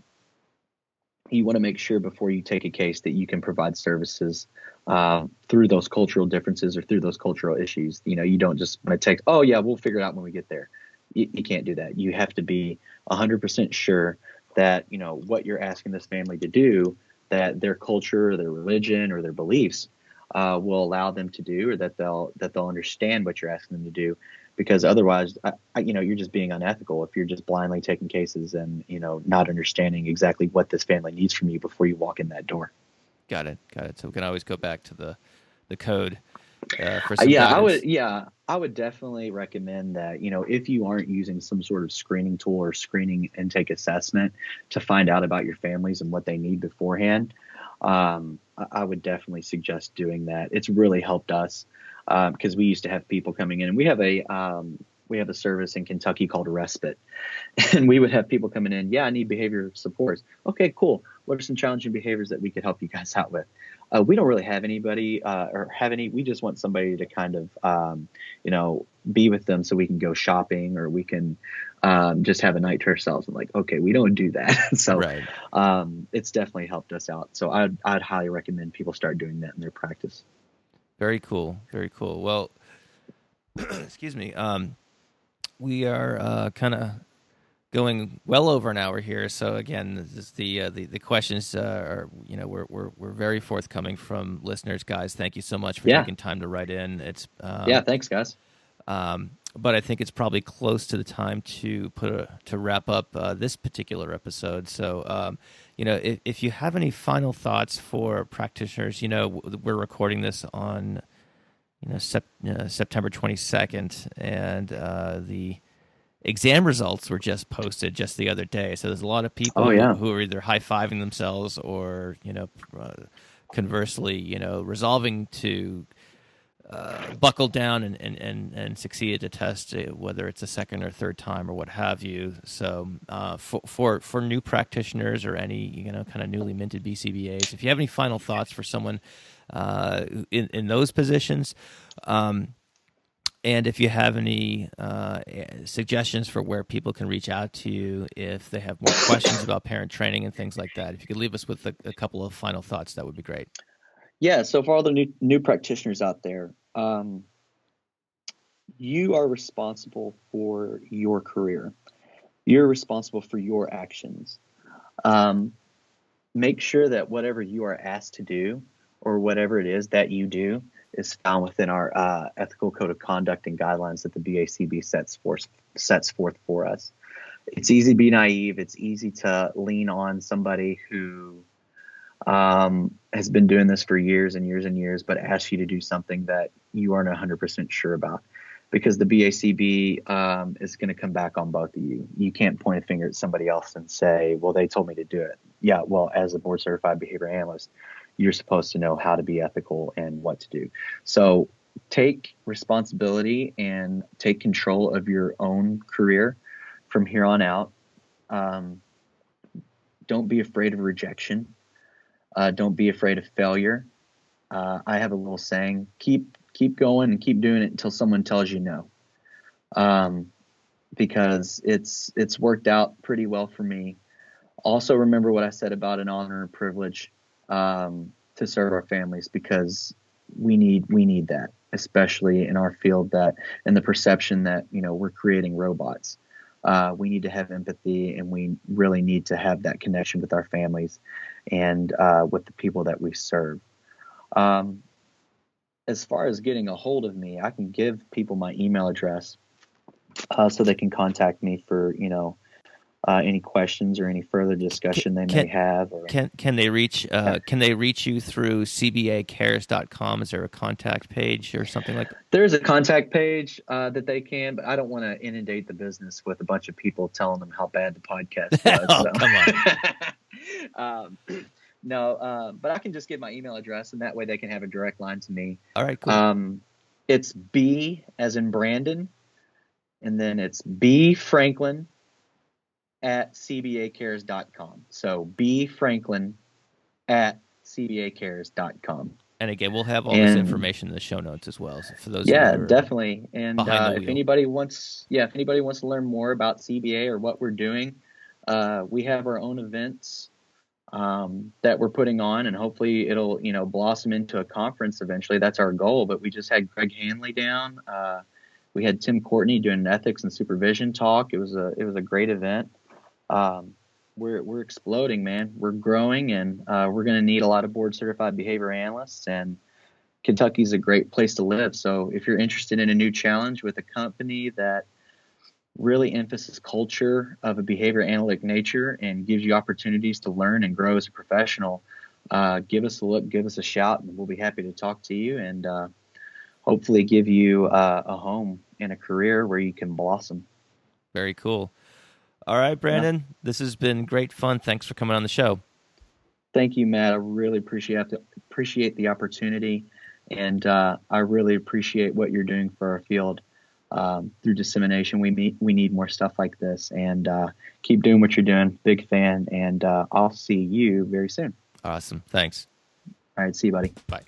You want to make sure before you take a case that you can provide services uh, through those cultural differences or through those cultural issues. You know, you don't just want to take, oh, yeah, we'll figure it out when we get there. You, you can't do that. You have to be one hundred percent sure that, you know, what you're asking this family to do, that their culture, their religion, or their beliefs uh, will allow them to do, or that they'll that they'll understand what you're asking them to do. Because otherwise, you know, you're just being unethical if you're just blindly taking cases and, you know, not understanding exactly what this family needs from you before you walk in that door. Got it. Got it. So we can always go back to the, the code. Uh, for some yeah, guidance. I would. Yeah, I would definitely recommend that, you know, if you aren't using some sort of screening tool or screening intake assessment to find out about your families and what they need beforehand, um, I would definitely suggest doing that. It's really helped us. Because um, we used to have people coming in, and we have a um, we have a service in Kentucky called RAPID, and we would have people coming in. Yeah, I need behavior supports. Okay, cool. What are some challenging behaviors that we could help you guys out with? Uh, we don't really have anybody uh, or have any. We just want somebody to kind of um, you know, be with them so we can go shopping, or we can um, just have a night to ourselves. And like, okay, we don't do that. So right. um, it's definitely helped us out. So I'd I'd highly recommend people start doing that in their practice. Very cool. Very cool. Well, excuse me. Um, we are uh, kind of going well over an hour here. So again, this is the uh, the the questions uh, are, you know, we're we're we're very forthcoming from listeners, guys. Thank you so much for yeah. taking time to write in. It's um, yeah, thanks, guys. Um, but I think it's probably close to the time to put a, to wrap up uh, this particular episode. So. Um, You know, if, if you have any final thoughts for practitioners, you know, we're recording this on, you know, sep- uh, September twenty-second, and uh, the exam results were just posted just the other day. So there's a lot of people oh, yeah. who are either high-fiving themselves or, you know, uh, conversely, you know, resolving to uh, buckle down and, and, and, and succeed at a test, whether it's a second or third time or what have you. So uh, for, for for new practitioners or any, you know, kind of newly minted B C B As, if you have any final thoughts for someone uh, in, in those positions, um, and if you have any uh, suggestions for where people can reach out to you if they have more questions about parent training and things like that, if you could leave us with a, a couple of final thoughts, that would be great. Yeah, so for all the new, new practitioners out there, um, you are responsible for your career. You're responsible for your actions. Um, make sure that whatever you are asked to do, or whatever it is that you do, is found within our uh, ethical code of conduct and guidelines that the B A C B sets forth, sets forth for us. It's easy to be naive. It's easy to lean on somebody who um, has been doing this for years and years and years, but asks you to do something that you aren't one hundred percent sure about, because the B A C B um, is going to come back on both of you. You can't point a finger at somebody else and say, well, they told me to do it. Yeah, well, as a board certified behavior analyst, you're supposed to know how to be ethical and what to do. So take responsibility and take control of your own career from here on out. Um, don't be afraid of rejection. Uh, don't be afraid of failure. Uh, I have a little saying, keep keep going and keep doing it until someone tells you no. Um, because it's it's worked out pretty well for me. Also remember what I said about an honor and privilege um, to serve our families, because we need we need that, especially in our field, that and the perception that, you know, we're creating robots. Uh, we need to have empathy, and we really need to have that connection with our families and uh, with the people that we serve. Um, as far as getting a hold of me, I can give people my email address uh, so they can contact me for, you know, uh, any questions or any further discussion can, they may can, have. Or, can can they reach uh, Can they reach you through c b a cares dot com? Is there a contact page or something like that? There's a contact page uh, that they can, but I don't want to inundate the business with a bunch of people telling them how bad the podcast was. oh, so. Come on. um, no, uh, but I can just give my email address, and that way they can have a direct line to me. All right, cool. Um, it's B as in Brandon, and then it's B Franklin at c b a cares dot com. So B Franklin at c b a cares dot com. And again, we'll have all and, this information in the show notes as well. So for those, yeah, who are definitely. And uh, if anybody wants, yeah, if anybody wants to learn more about C B A or what we're doing, uh, we have our own events um, that we're putting on, and hopefully it'll, you know, blossom into a conference eventually. That's our goal. But we just had Greg Hanley down. Uh, we had Tim Courtney doing an ethics and supervision talk. It was a it was a great event. Um, we're, we're exploding, man. We're growing, and, uh, we're going to need a lot of board certified behavior analysts, and Kentucky's a great place to live. So if you're interested in a new challenge with a company that really emphasizes culture of a behavior analytic nature and gives you opportunities to learn and grow as a professional, uh, give us a look, give us a shout, and we'll be happy to talk to you and, uh, hopefully give you uh, a home and a career where you can blossom. Very cool. All right, Brandon, yeah. This has been great fun. Thanks for coming on the show. Thank you, Matt. I really appreciate appreciate the opportunity, and uh, I really appreciate what you're doing for our field. Um, through dissemination, we meet, we need more stuff like this, and uh, keep doing what you're doing. Big fan, and uh, I'll see you very soon. Awesome. Thanks. All right. See you, buddy. Bye.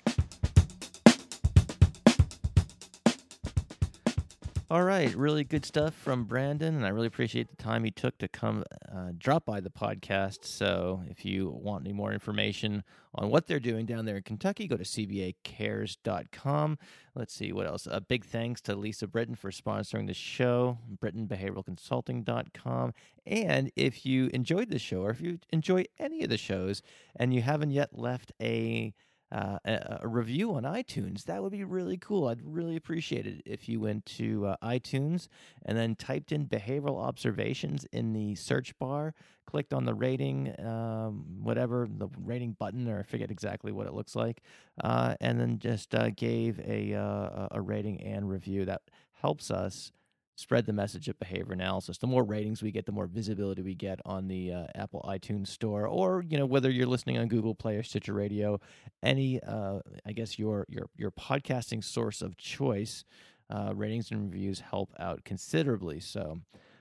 All right, really good stuff from Brandon, and I really appreciate the time he took to come uh, drop by the podcast. So if you want any more information on what they're doing down there in Kentucky, go to c b a cares dot com. Let's see, what else? A big thanks to Lisa Britton for sponsoring the show, Britton Behavioral Consulting dot com. And if you enjoyed the show, or if you enjoy any of the shows, and you haven't yet left a... Uh, a, a review on iTunes, that would be really cool. I'd really appreciate it if you went to uh, iTunes and then typed in Behavioral Observations in the search bar, clicked on the rating, um, whatever, the rating button, or I forget exactly what it looks like, uh, and then just uh, gave a, uh, a rating and review. That helps us spread the message of behavior analysis. The more ratings we get, the more visibility we get on the uh, Apple iTunes store, or, you know, whether you're listening on Google Play or Stitcher Radio, any, uh, I guess, your your your podcasting source of choice, uh, ratings and reviews help out considerably. So,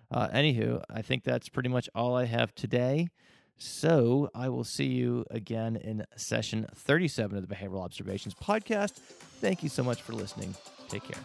uh, anywho, I think that's pretty much all I have today. So I will see you again in session thirty-seven of the Behavioral Observations Podcast. Thank you so much for listening. Take care.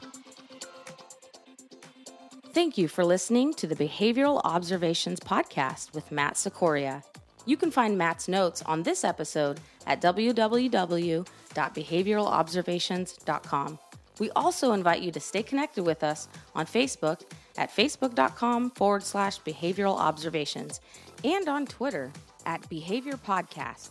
Thank you for listening to the Behavioral Observations Podcast with Matt Cicoria. You can find Matt's notes on this episode at w w w dot behavioral observations dot com. We also invite you to stay connected with us on Facebook at facebook.com forward slash behavioral observations and on Twitter at Behavior Podcast.